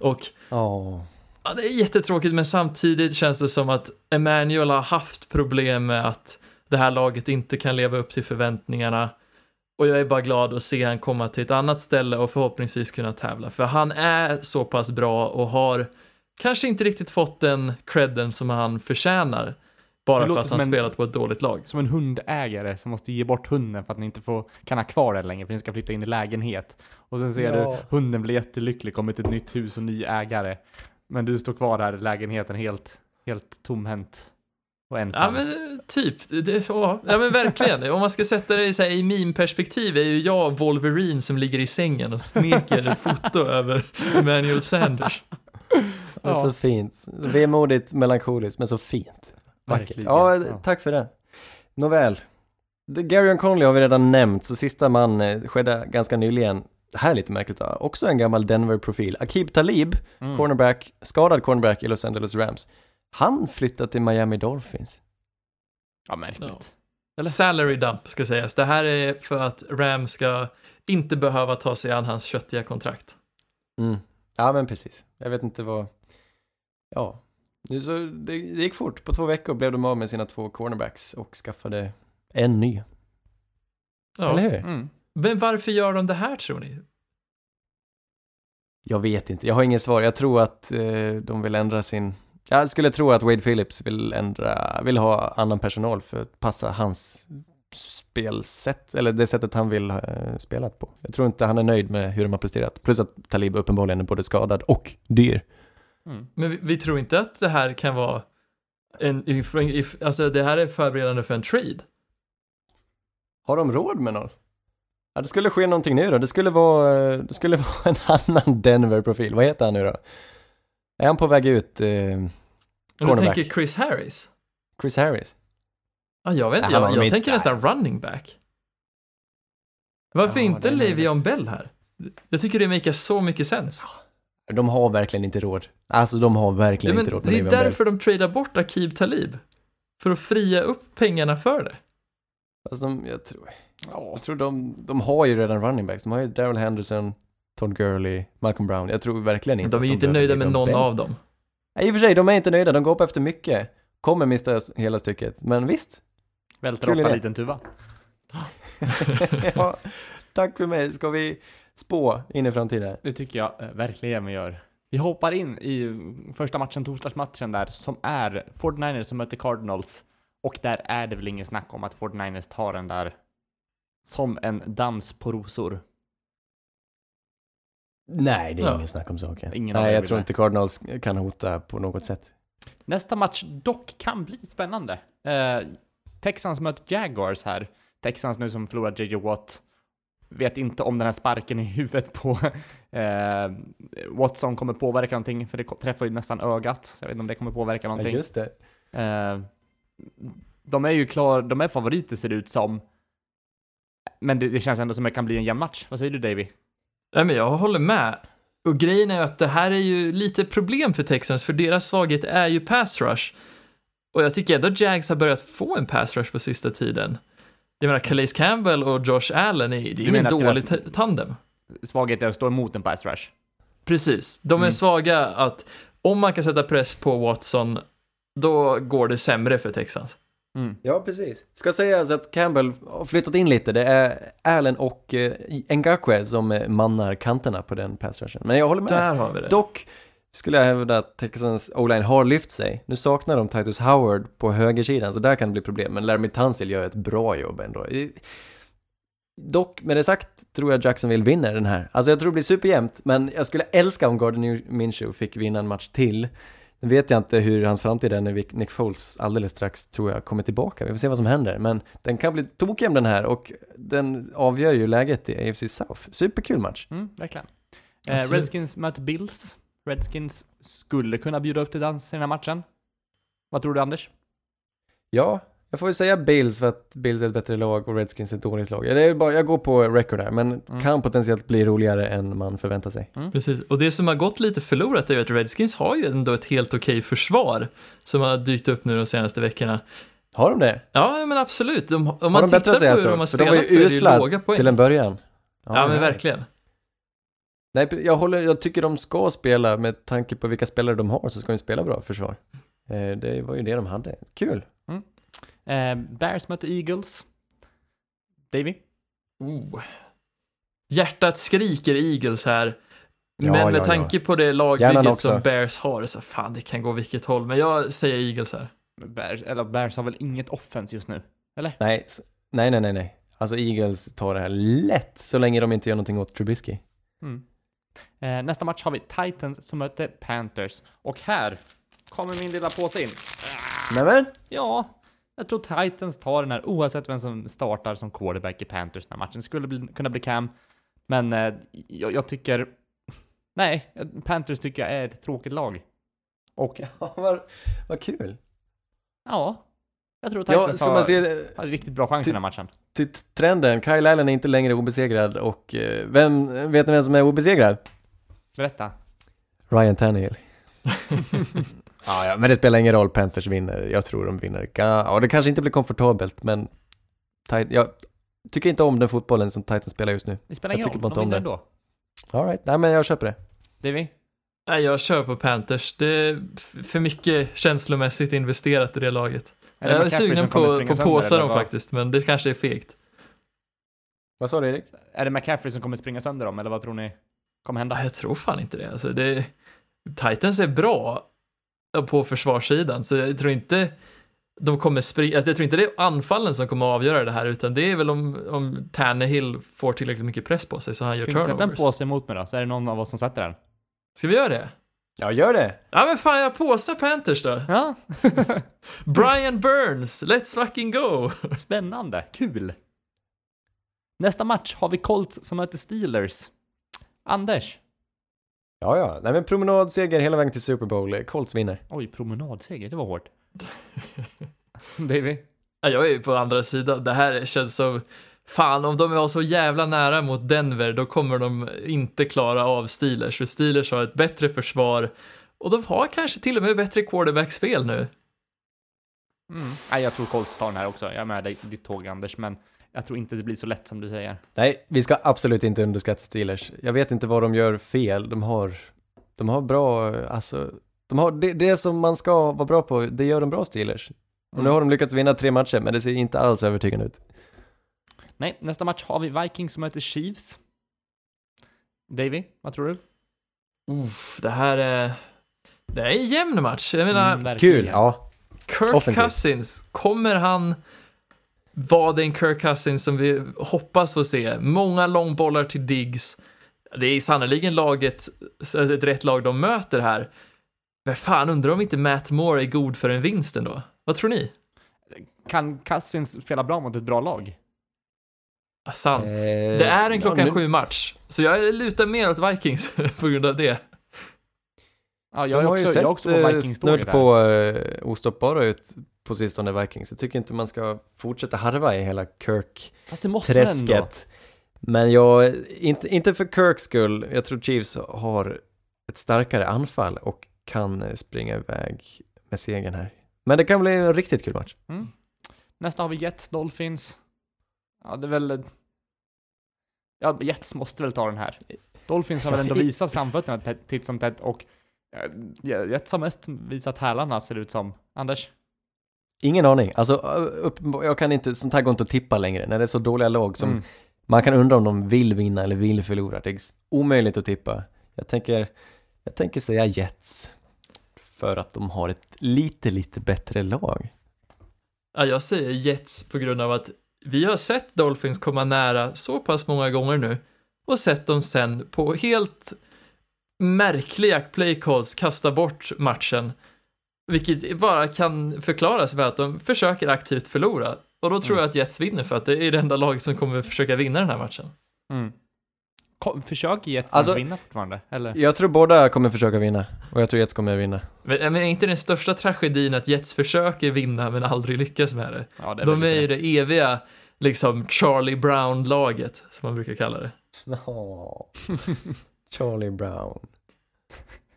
Och oh. ja, det är jättetråkigt, men samtidigt känns det som att Emmanuel har haft problem med att det här laget inte kan leva upp till förväntningarna, och jag är bara glad att se han komma till ett annat ställe och förhoppningsvis kunna tävla, för han är så pass bra och har kanske inte riktigt fått den credden som han förtjänar, bara för att han en, spelat på ett dåligt lag. Som en hundägare som måste ge bort hunden för att ni inte får, kan ha kvar den längre, för ni ska flytta in i lägenhet. Och sen ser ja. du hunden blir jättelycklig, kommer till ett nytt hus och ny ägare. Men du står kvar där i lägenheten helt, helt tomhänt och ensam. Ja men typ, det, ja men verkligen. Om man ska sätta det i, så här, i min perspektiv är ju jag Wolverine som ligger i sängen och smeker ett foto över Emmanuel Sanders. Det är ja. så fint. Vemodigt, melankoliskt, men så fint. Vackert. Ja, tack för det. Nåväl. Gareon Conley har vi redan nämnt, så sista man skedde ganska nyligen. Det här är lite märkligt. Också en gammal Denver-profil. Aqib Talib, mm. cornerback, skadad cornerback i Los Angeles Rams. Han flyttat till Miami Dolphins. Ja, märkligt. Ja. Eller salary dump ska sägas. Det här är för att Rams ska inte behöva ta sig an hans köttiga kontrakt. Mm. Ja, men precis. Jag vet inte vad... Ja, så det, det gick fort. På två veckor blev de av med sina två cornerbacks och skaffade en ny. Ja. Eller hur? Mm. Men varför gör de det här, tror ni? Jag vet inte. Jag har ingen svar. Jag tror att eh, de vill ändra sin... Jag skulle tro att Wade Phillips vill ändra... vill ha annan personal för att passa hans spelsätt. Eller det sättet han vill ha eh, spelat på. Jag tror inte han är nöjd med hur de har presterat. Plus att Talib uppenbarligen är både skadad och dyr. Mm. Men vi, vi tror inte att det här kan vara en, if, if, alltså det här är förberedande för en trade. Har de råd med någon? Ja, det skulle ske någonting nu då. Det skulle vara, det skulle vara en annan Denver-profil. Vad heter han nu då? Är han på väg ut? Eh, jag tänker Chris Harris. Chris Harris? Ja, jag vet inte. Jag, jag, jag tänker nästan running back. Varför ja, inte Le'Veon Bell här? Jag tycker det makar så mycket sens. De har verkligen inte råd. Alltså de har verkligen ja, inte råd. Det är därför de tradar bort Aqib Talib. För att fria upp pengarna för det. Alltså de, jag tror... Jag tror de, de har ju redan running backs. De har ju Darrell Henderson, Todd Gurley, Malcolm Brown. Jag tror verkligen inte... De är ju inte nöjda med någon ben. av dem. Nej, i och för sig, de är inte nöjda. De går upp efter mycket. Kommer mista hela stycket. Men visst. Välter ofta en liten tuva. Ja, tack för mig. Ska vi... spå in i framtiden. Det tycker jag eh, verkligen vi gör. Vi hoppar in i första matchen, torsdagsmatchen där, som är fyrtionio ers som möter Cardinals. Och där är det väl ingen snack om att fyrtionio ers tar den där som en dans på rosor. Nej, det är ja. ingen snack om saken. Ingen Nej, jag tror inte Cardinals kan hota på något sätt. Nästa match dock kan bli spännande. Eh, Texans möter Jaguars här. Texans nu som förlorar J J Watt. Vet inte om den här sparken i huvudet på eh, Watson kommer påverka någonting, för det träffar ju nästan ögat. Jag vet inte om det kommer påverka någonting. Ja, just det. Eh, de är ju klar, de är favoriter ser det ut som. Men det, det känns ändå som att det kan bli en jämn match. Vad säger du, Davy? Nej, men jag håller med. Och grejen är att det här är ju lite problem för Texans, för deras svaghet är ju pass rush. Och jag tycker ändå Jags har börjat få en pass rush på sista tiden. Jag menar, Calais Campbell och Josh Allen är, det är ju en dålig t- tandem. Svaghet är att stå emot en pass rush. Precis, de är mm. svaga att om man kan sätta press på Watson, då går det sämre för Texans. Mm. Ja, precis. Ska sägas att Campbell har flyttat in lite. Det är Allen och Ngakoue som mannar kanterna på den pass rushen. Men jag håller med. Där har vi det. Dock skulle jag hävda att Texans O-line har lyft sig. Nu saknar de Titus Howard på högersidan, så där kan det bli problem. Men Laremy Tunsil gör ett bra jobb ändå. Dock, med det sagt, tror jag Jacksonville vinner den här. Alltså jag tror det blir superjämnt, men jag skulle älska om Gardner Minshew fick vinna en match till. Nu vet jag inte hur hans framtid är när Nick Foles alldeles strax, tror jag, kommer tillbaka. Vi får se vad som händer. Men den kan bli tokjämn den här, och den avgör ju läget i A F C South. Superkul match. Mm, verkligen. Eh, Redskins möter Bills. Redskins skulle kunna bjuda upp till dans i den här matchen. Vad tror du, Anders? Ja, jag får ju säga Bills för att Bills är ett bättre lag och Redskins är ett dåligt lag. Det är bara, jag går på record här, men mm. kan potentiellt bli roligare än man förväntar sig. Mm. Precis, och det som har gått lite förlorat är att Redskins har ju ändå ett helt okej försvar som har dykt upp nu de senaste veckorna. Har de det? Ja, men absolut. De, om har man de tittar på hur så? De har spelat, de var ju så är det låga poäng till en början. Ja, ja men verkligen. Nej, jag, håller, jag tycker de ska spela, med tanke på vilka spelare de har så ska de spela bra försvar. Det var ju det de hade. Kul. Mm. Bears möter Eagles. Davy? Oh. Hjärtat skriker Eagles här. Men ja, med ja, tanke ja. på det lagbygget som Bears har, så fan, det kan gå vilket håll. Men jag säger Eagles här. Bears, eller Bears har väl inget offens just nu? Eller? Nej, nej, nej, nej. Alltså Eagles tar det här lätt, så länge de inte gör någonting åt Trubisky. Mm. Eh, nästa match har vi Titans som möter Panthers. Och här kommer min lilla påse in. Nämen? Ja. Jag tror Titans tar den här, oavsett vem som startar som quarterback i Panthers när matchen skulle bli, kunna bli Cam. Men eh, jag, jag tycker... Nej, Panthers tycker jag är ett tråkigt lag. Och... Ja, vad, vad kul. Ja, jag tror Titans ja, har, se, har riktigt bra chans i den här matchen. Till trenden, Kyle Allen är inte längre obesegrad. Och vem, vet ni vem som är obesegrad? Berätta. Ryan Tannehill. Ja, ja, men det spelar ingen roll, Panthers vinner. Jag tror de vinner. Ja, det kanske inte blir komfortabelt, men Titan, jag tycker inte om den fotbollen som Titans spelar just nu. Det spelar ingen roll, de vinner ändå. All right. Nej, men jag köper det. Det är vi. Nej, jag kör på Panthers. Det är för mycket känslomässigt investerat i det laget. Är det jag är sugen på, på påsar dem faktiskt, men det kanske är fegt. Vad sa du, Erik? Är det McCaffrey som kommer springa sönder dem, eller vad tror ni kommer hända? Jag tror fan inte det. Alltså, det Titans är bra på försvarssidan, så jag tror inte de kommer springa, jag tror inte det är anfallen som kommer att avgöra det här, utan det är väl om, om Tannehill får tillräckligt mycket press på sig så han gör turnovers. Sätt den på sig emot mig då, så är det någon av oss som sätter den. Ska vi göra det? Ja, gör det. Ja, men fan, jag påsar Panthers då. Ja. Brian Burns, let's fucking go. Spännande, kul. Nästa match har vi Colts som möter Steelers. Anders? Ja, ja. Nej, men promenadseger hela vägen till Super Bowl. Colts vinner. Oj, promenadseger. Det var hårt. Davy? Ja, jag är ju på andra sidan. Det här känns som... Fan, om de är så jävla nära mot Denver, då kommer de inte klara av Steelers. För Steelers har ett bättre försvar. Och de har kanske till och med bättre quarterback-spel nu. Mm. Nej, jag tror Colts tar den här också. Jag är med dig, ditt tåg, Anders, men... Jag tror inte det blir så lätt som du säger. Nej, vi ska absolut inte underskatta Steelers. Jag vet inte vad de gör fel. De har, de har bra... Alltså, de har det, det som man ska vara bra på, det gör de bra, Steelers. Och mm. nu har de lyckats vinna tre matcher, men det ser inte alls övertygande ut. Nej, nästa match har vi Vikings som möter Chiefs. Davy, vad tror du? Uff, det här är... Det är en jämn match. Jag menar, mm, kul, ja. Kirk Offensive. Cousins, kommer han... Var det en Kirk Cousins som vi hoppas få se? Många långbollar till Diggs. Det är sannoliken laget, ett rätt lag de möter här. Men fan, undrar om inte Matt Moore är god för en vinst ändå. Vad tror ni? Kan Cousins spela bra mot ett bra lag? Ah, sant. Eh, det är en klockan ja, nu... sju match. Så jag lutar mer åt Vikings på grund av det. Ja, jag de har också, ju sett jag också på Vikings snurrt på uh, ostoppbara ut på sistone Vikings. Jag tycker inte man ska fortsätta harva i hela Kirk-träsket. Men jag, inte, inte för Kirks skull. Jag tror Chiefs har ett starkare anfall och kan springa iväg med segern här. Men det kan bli en riktigt kul match. Mm. Nästa har vi Jets, Dolphins. Ja, det är väl... Ja, Jets måste väl ta den här. Dolphins har väl ändå visat framfötterna titt som tätt, och Jets har mest visat hälarna, ser det ut som. Anders? Ingen aning. Alltså, upp, jag kan inte, sånt här går inte att tippa längre. När det är så dåliga lag som... Mm. Man kan undra om de vill vinna eller vill förlora. Det är omöjligt att tippa. Jag tänker, jag tänker säga Jets. För att de har ett lite, lite bättre lag. Ja, jag säger Jets på grund av att vi har sett Dolphins komma nära så pass många gånger nu. Och sett dem sen på helt märkliga playcalls kasta bort matchen. Vilket bara kan förklaras med att de försöker aktivt förlora. Och då tror mm. jag att Jets vinner, för att det är det enda laget som kommer försöka vinna den här matchen. Mm. Kom, försöker Jets alltså, vinna fortfarande? Eller? Jag tror båda kommer försöka vinna. Och jag tror Jets kommer vinna. Men, men är inte den största tragedin att Jets försöker vinna men aldrig lyckas med det? Ja, det är de är ju det. det eviga liksom Charlie Brown-laget, som man brukar kalla det. Oh. Charlie Brown.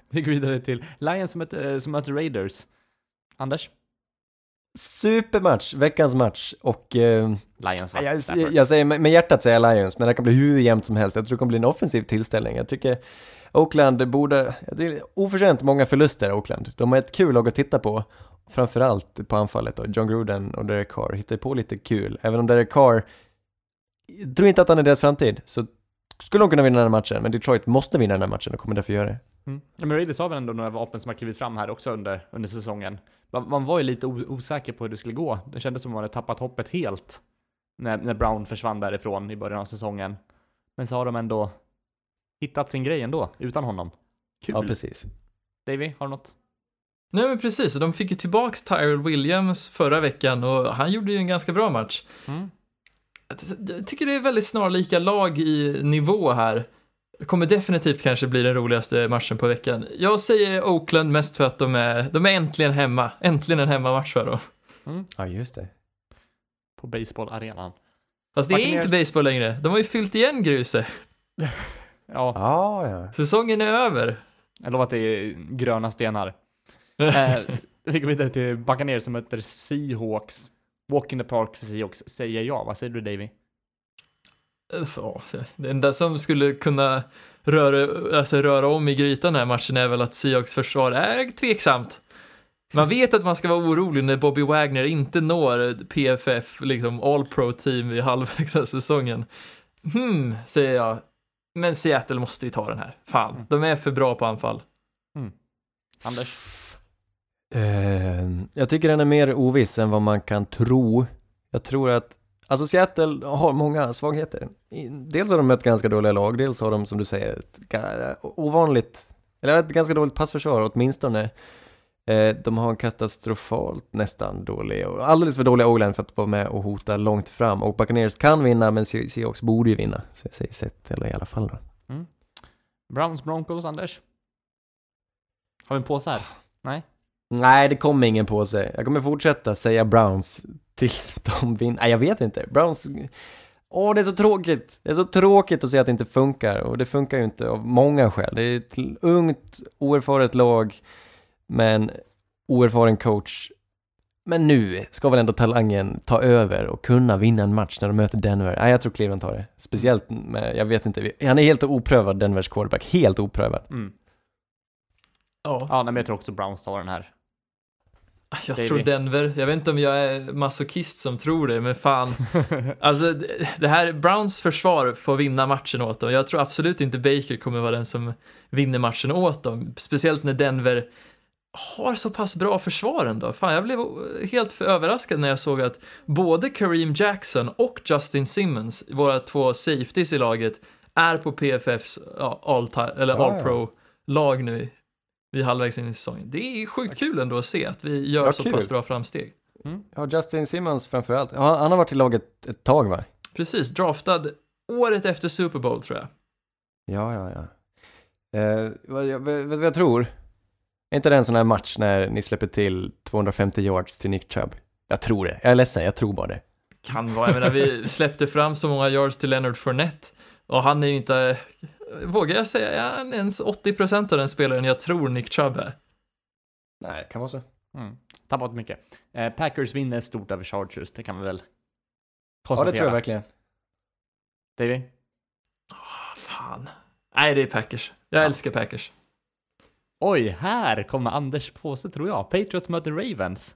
Vi går vidare till Lions som möter, som möter Raiders. Anders? Supermatch, veckans match, och eh, Lions var, jag, jag, jag säger med hjärtat säger Lions, men det kan bli hur jämnt som helst. Jag tror det kommer bli en offensiv tillställning. Jag tycker Oakland borde, det är oförtjänt många förluster. Oakland, de har ett kul lag att titta på, framförallt på anfallet då. John Gruden och Derek Carr hittar på lite kul, även om Derek Carr, jag tror inte att han är deras framtid, så skulle de kunna vinna den här matchen, men Detroit måste vinna den här matchen och kommer därför göra det. Mm. Ja, men Raiders har väl ändå några vapen som har klivit fram här också under, under säsongen. Man, man var ju lite osäker på hur det skulle gå. Det kändes som att man hade tappat hoppet helt när, när Brown försvann därifrån i början av säsongen. Men så har de ändå hittat sin grej ändå, utan honom. Kul. Ja, precis. Davy, har du något? Nej, men precis. De fick ju tillbaka Tyrell Williams förra veckan och han gjorde ju en ganska bra match. Mm. Jag tycker det är väldigt snarlika lag i nivå här. Det kommer definitivt kanske bli den roligaste matchen på veckan. Jag säger Oakland mest för att de är, de är äntligen hemma. Äntligen en hemmamatch för dem. Mm. Ja, just det. På baseballarenan. Fast det Martin är inte Harris... baseball längre. De har ju fyllt igen gruset. Ja. Ah, ja. Säsongen är över. Jag lovar att det är gröna stenar. eh, vi går vidare till Buccaneers som möter Seahawks. Walk in the park för Seahawks, säger jag. Vad säger du, Davy? Det enda som skulle kunna röra, alltså röra om i grytan den här matchen är väl att Seahawks försvar är tveksamt. Man vet att man ska vara orolig när Bobby Wagner inte når P F F, liksom all-pro-team i halvvägs av säsongen. Hmm, säger jag. Men Seattle måste ju ta den här. Fan, mm. de är för bra på anfall. Mm. Anders? Uh, jag tycker den är mer oviss än vad man kan tro. Jag tror att alltså Seattle har många svagheter. Dels har de mött ganska dåliga lag, dels har de, som du säger, ett ovanligt, eller ett ganska dåligt passförsvar åtminstone. De har en katastrofalt nästan dålig, alldeles för dåliga Oakland för att vara med och hota långt fram. Och Buccaneers kan vinna, men Seahawks borde ju vinna. Så jag säger sett, eller i alla fall då. Mm. Browns Broncos, Anders? Har vi en påse här? Nej? Nej, det kommer ingen påse. Jag kommer fortsätta säga Browns tills de vinner. Nej, jag vet inte. Browns... Åh, det är så tråkigt. Det är så tråkigt att se att det inte funkar. Och det funkar ju inte av många skäl. Det är ett ungt, oerfaret lag. Men oerfaren coach. Men nu ska väl ändå talangen ta över och kunna vinna en match när de möter Denver. Nej, jag tror Cleveland tar det. Speciellt med, jag vet inte. Han är helt oprövad, Denvers quarterback. Helt oprövad. Mm. Oh. Ja, men jag tror också Browns tar den här. Jag Davey. tror Denver. Jag vet inte om jag är masochist som tror det, men fan. Alltså, det här Browns försvar får vinna matchen åt dem. Jag tror absolut inte Baker kommer vara den som vinner matchen åt dem. Speciellt när Denver har så pass bra försvar ändå. Fan, jag blev helt för överraskad när jag såg att både Kareem Jackson och Justin Simmons, våra två safeties i laget, är på P F Fs all-pro eller all-pro-lag nu. Vi halvvägs in i säsongen. Det är sjukt kul ändå att se att vi gör ja, så kul. pass bra framsteg. Mm. Ja, Justin Simmons framförallt. Han, han har varit i laget ett tag, va? Precis, draftad året efter Super Bowl, tror jag. Ja, ja, ja. Eh, vad, jag, vet vad jag tror? Är inte det en sån här match när ni släpper till tvåhundrafemtio yards till Nick Chubb? Jag tror det. Jag är ledsen, jag tror bara det. kan vara. Jag menar, vi släppte fram så många yards till Leonard Fournette. Och han är ju inte, vågar jag säga, han är ens åttio procent av den spelaren jag tror Nick Chubb är. Nej, kan vara så. Mm. Tappat mycket. Eh, Packers vinner stort över Chargers, det kan vi väl konstatera. Ja, det tror jag verkligen. David? Oh, fan. Nej, det är Packers. Jag ja. älskar Packers. Oj, här kommer Anders på sig, tror jag. Patriots möter Ravens.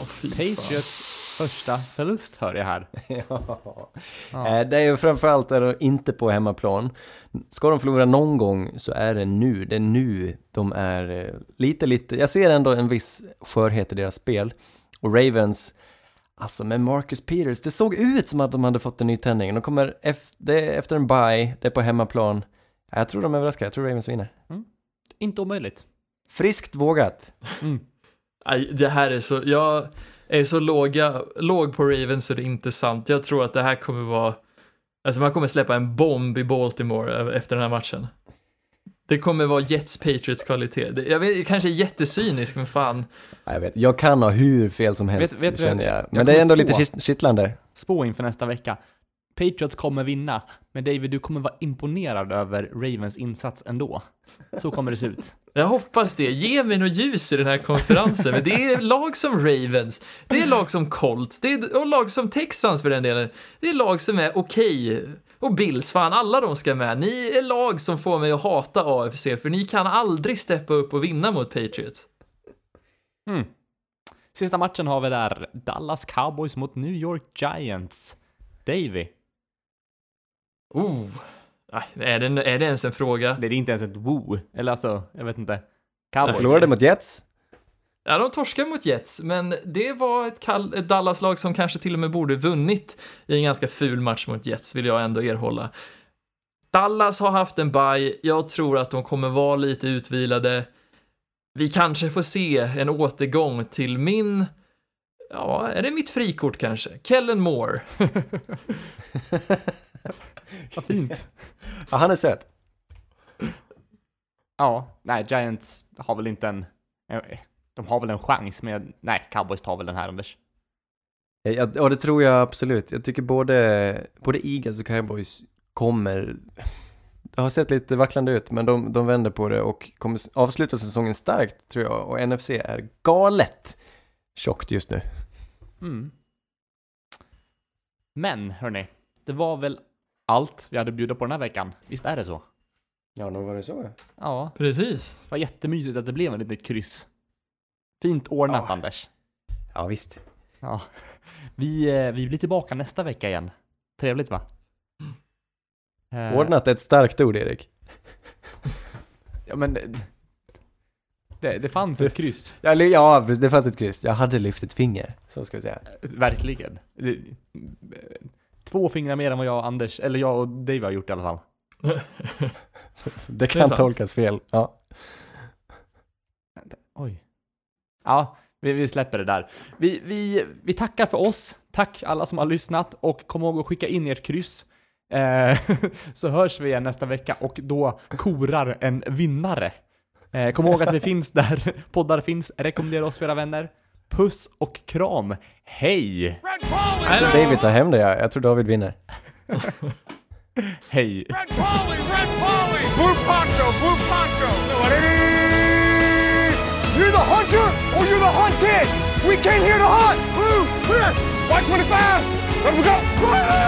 Oh, Patriots fan. Första förlust hör jag här. ja. Ja. Det är ju framförallt inte på hemmaplan. Ska de förlora någon gång så är det nu. Det är nu de är lite, lite... Jag ser ändå en viss skörhet i deras spel. Och Ravens... Alltså med Marcus Peters, det såg ut som att de hade fått en ny tändning. De kommer efter en bye, det är på hemmaplan. Jag tror de överraskar, jag tror Ravens vinner. Mm. Inte omöjligt. Friskt vågat. Mm. Aj, det här är så, jag är så låga, låg på Ravens så det är inte sant. Jag tror att det här kommer vara, alltså man kommer släppa en bomb i Baltimore efter den här matchen. Det kommer vara Jets Patriots kvalitet. Jag vet, kanske är jättesynisk, men fan. Jag vet, jag kan ha hur fel som helst, vet, vet känner jag. Men jag det är ändå spå. lite kittlande. Spå inför nästa vecka. Patriots kommer vinna, men David, du kommer vara imponerad över Ravens insats ändå. Så kommer det se ut. Jag hoppas det. Ge mig något ljus i den här konferensen. Men det är lag som Ravens, det är lag som Colts, det är och lag som Texans för den delen. Det är lag som är okej. Okay. Och Bills, fan, alla de ska med. Ni är lag som får mig att hata A F C, för ni kan aldrig steppa upp och vinna mot Patriots. Mm. Sista matchen har vi där. Dallas Cowboys mot New York Giants. Davey. Oh. Är det, är det ens en fråga? Det är inte ens ett woo. Eller alltså, jag vet inte. Cowboys. De förlorade mot Jets. Ja, de torskade mot Jets, men det var ett, kall- ett Dallas-lag som kanske till och med borde vunnit i en ganska ful match mot Jets, vill jag ändå erhålla. Dallas har haft en bye, jag tror att de kommer vara lite utvilade. Vi kanske får se en återgång till min... Ja, är det mitt frikort kanske? Kellen Moore. Vad fint. Ja, han är söt. Ja, nej, Giants har väl inte en... De har väl en chans, men nej, Cowboys tar väl den här, Anders. Ja, ja, det tror jag absolut. Jag tycker både, både Eagles och Cowboys kommer... Det har sett lite vacklande ut, men de, de vänder på det och kommer avsluta säsongen starkt, tror jag. Och N F C är galet tjockt just nu. Mm. Men, hörni, det var väl allt vi hade bjudit på den här veckan. Visst är det så? Ja, nog var det så. Ja, precis. Det var jättemysigt att det blev en liten kryss. Fint ordnat, ja. Anders. Ja, visst. Ja. Vi, vi blir tillbaka nästa vecka igen. Trevligt, va? Mm. Ordnat är ett starkt ord, Erik. Ja, men... Det, det fanns ett kryss. Ja, ja, det fanns ett kryss. Jag hade lyft ett finger, så ska vi säga. Verkligen. Två fingrar mer än vad jag och Anders, eller jag och Dave har gjort i alla fall. Det kan det tolkas fel, ja. Oj. Ja, vi, vi släpper det där. Vi, vi, vi tackar för oss. Tack alla som har lyssnat. Och kom ihåg att skicka in ert kryss. Eh, så hörs vi igen nästa vecka. Och då korar en vinnare. Eh, kom ihåg att vi finns där poddar finns. Rekommendera oss för era vänner. Puss och kram. Hej! Alltså David tar hem det. Jag, jag tror David vinner. Hej! Red Polly, Red Polly! Blue Poncho, Blue Poncho! You're the hunter or you're the hunted? We came here to hunt. Blue, clear, white twenty-five. Let me go.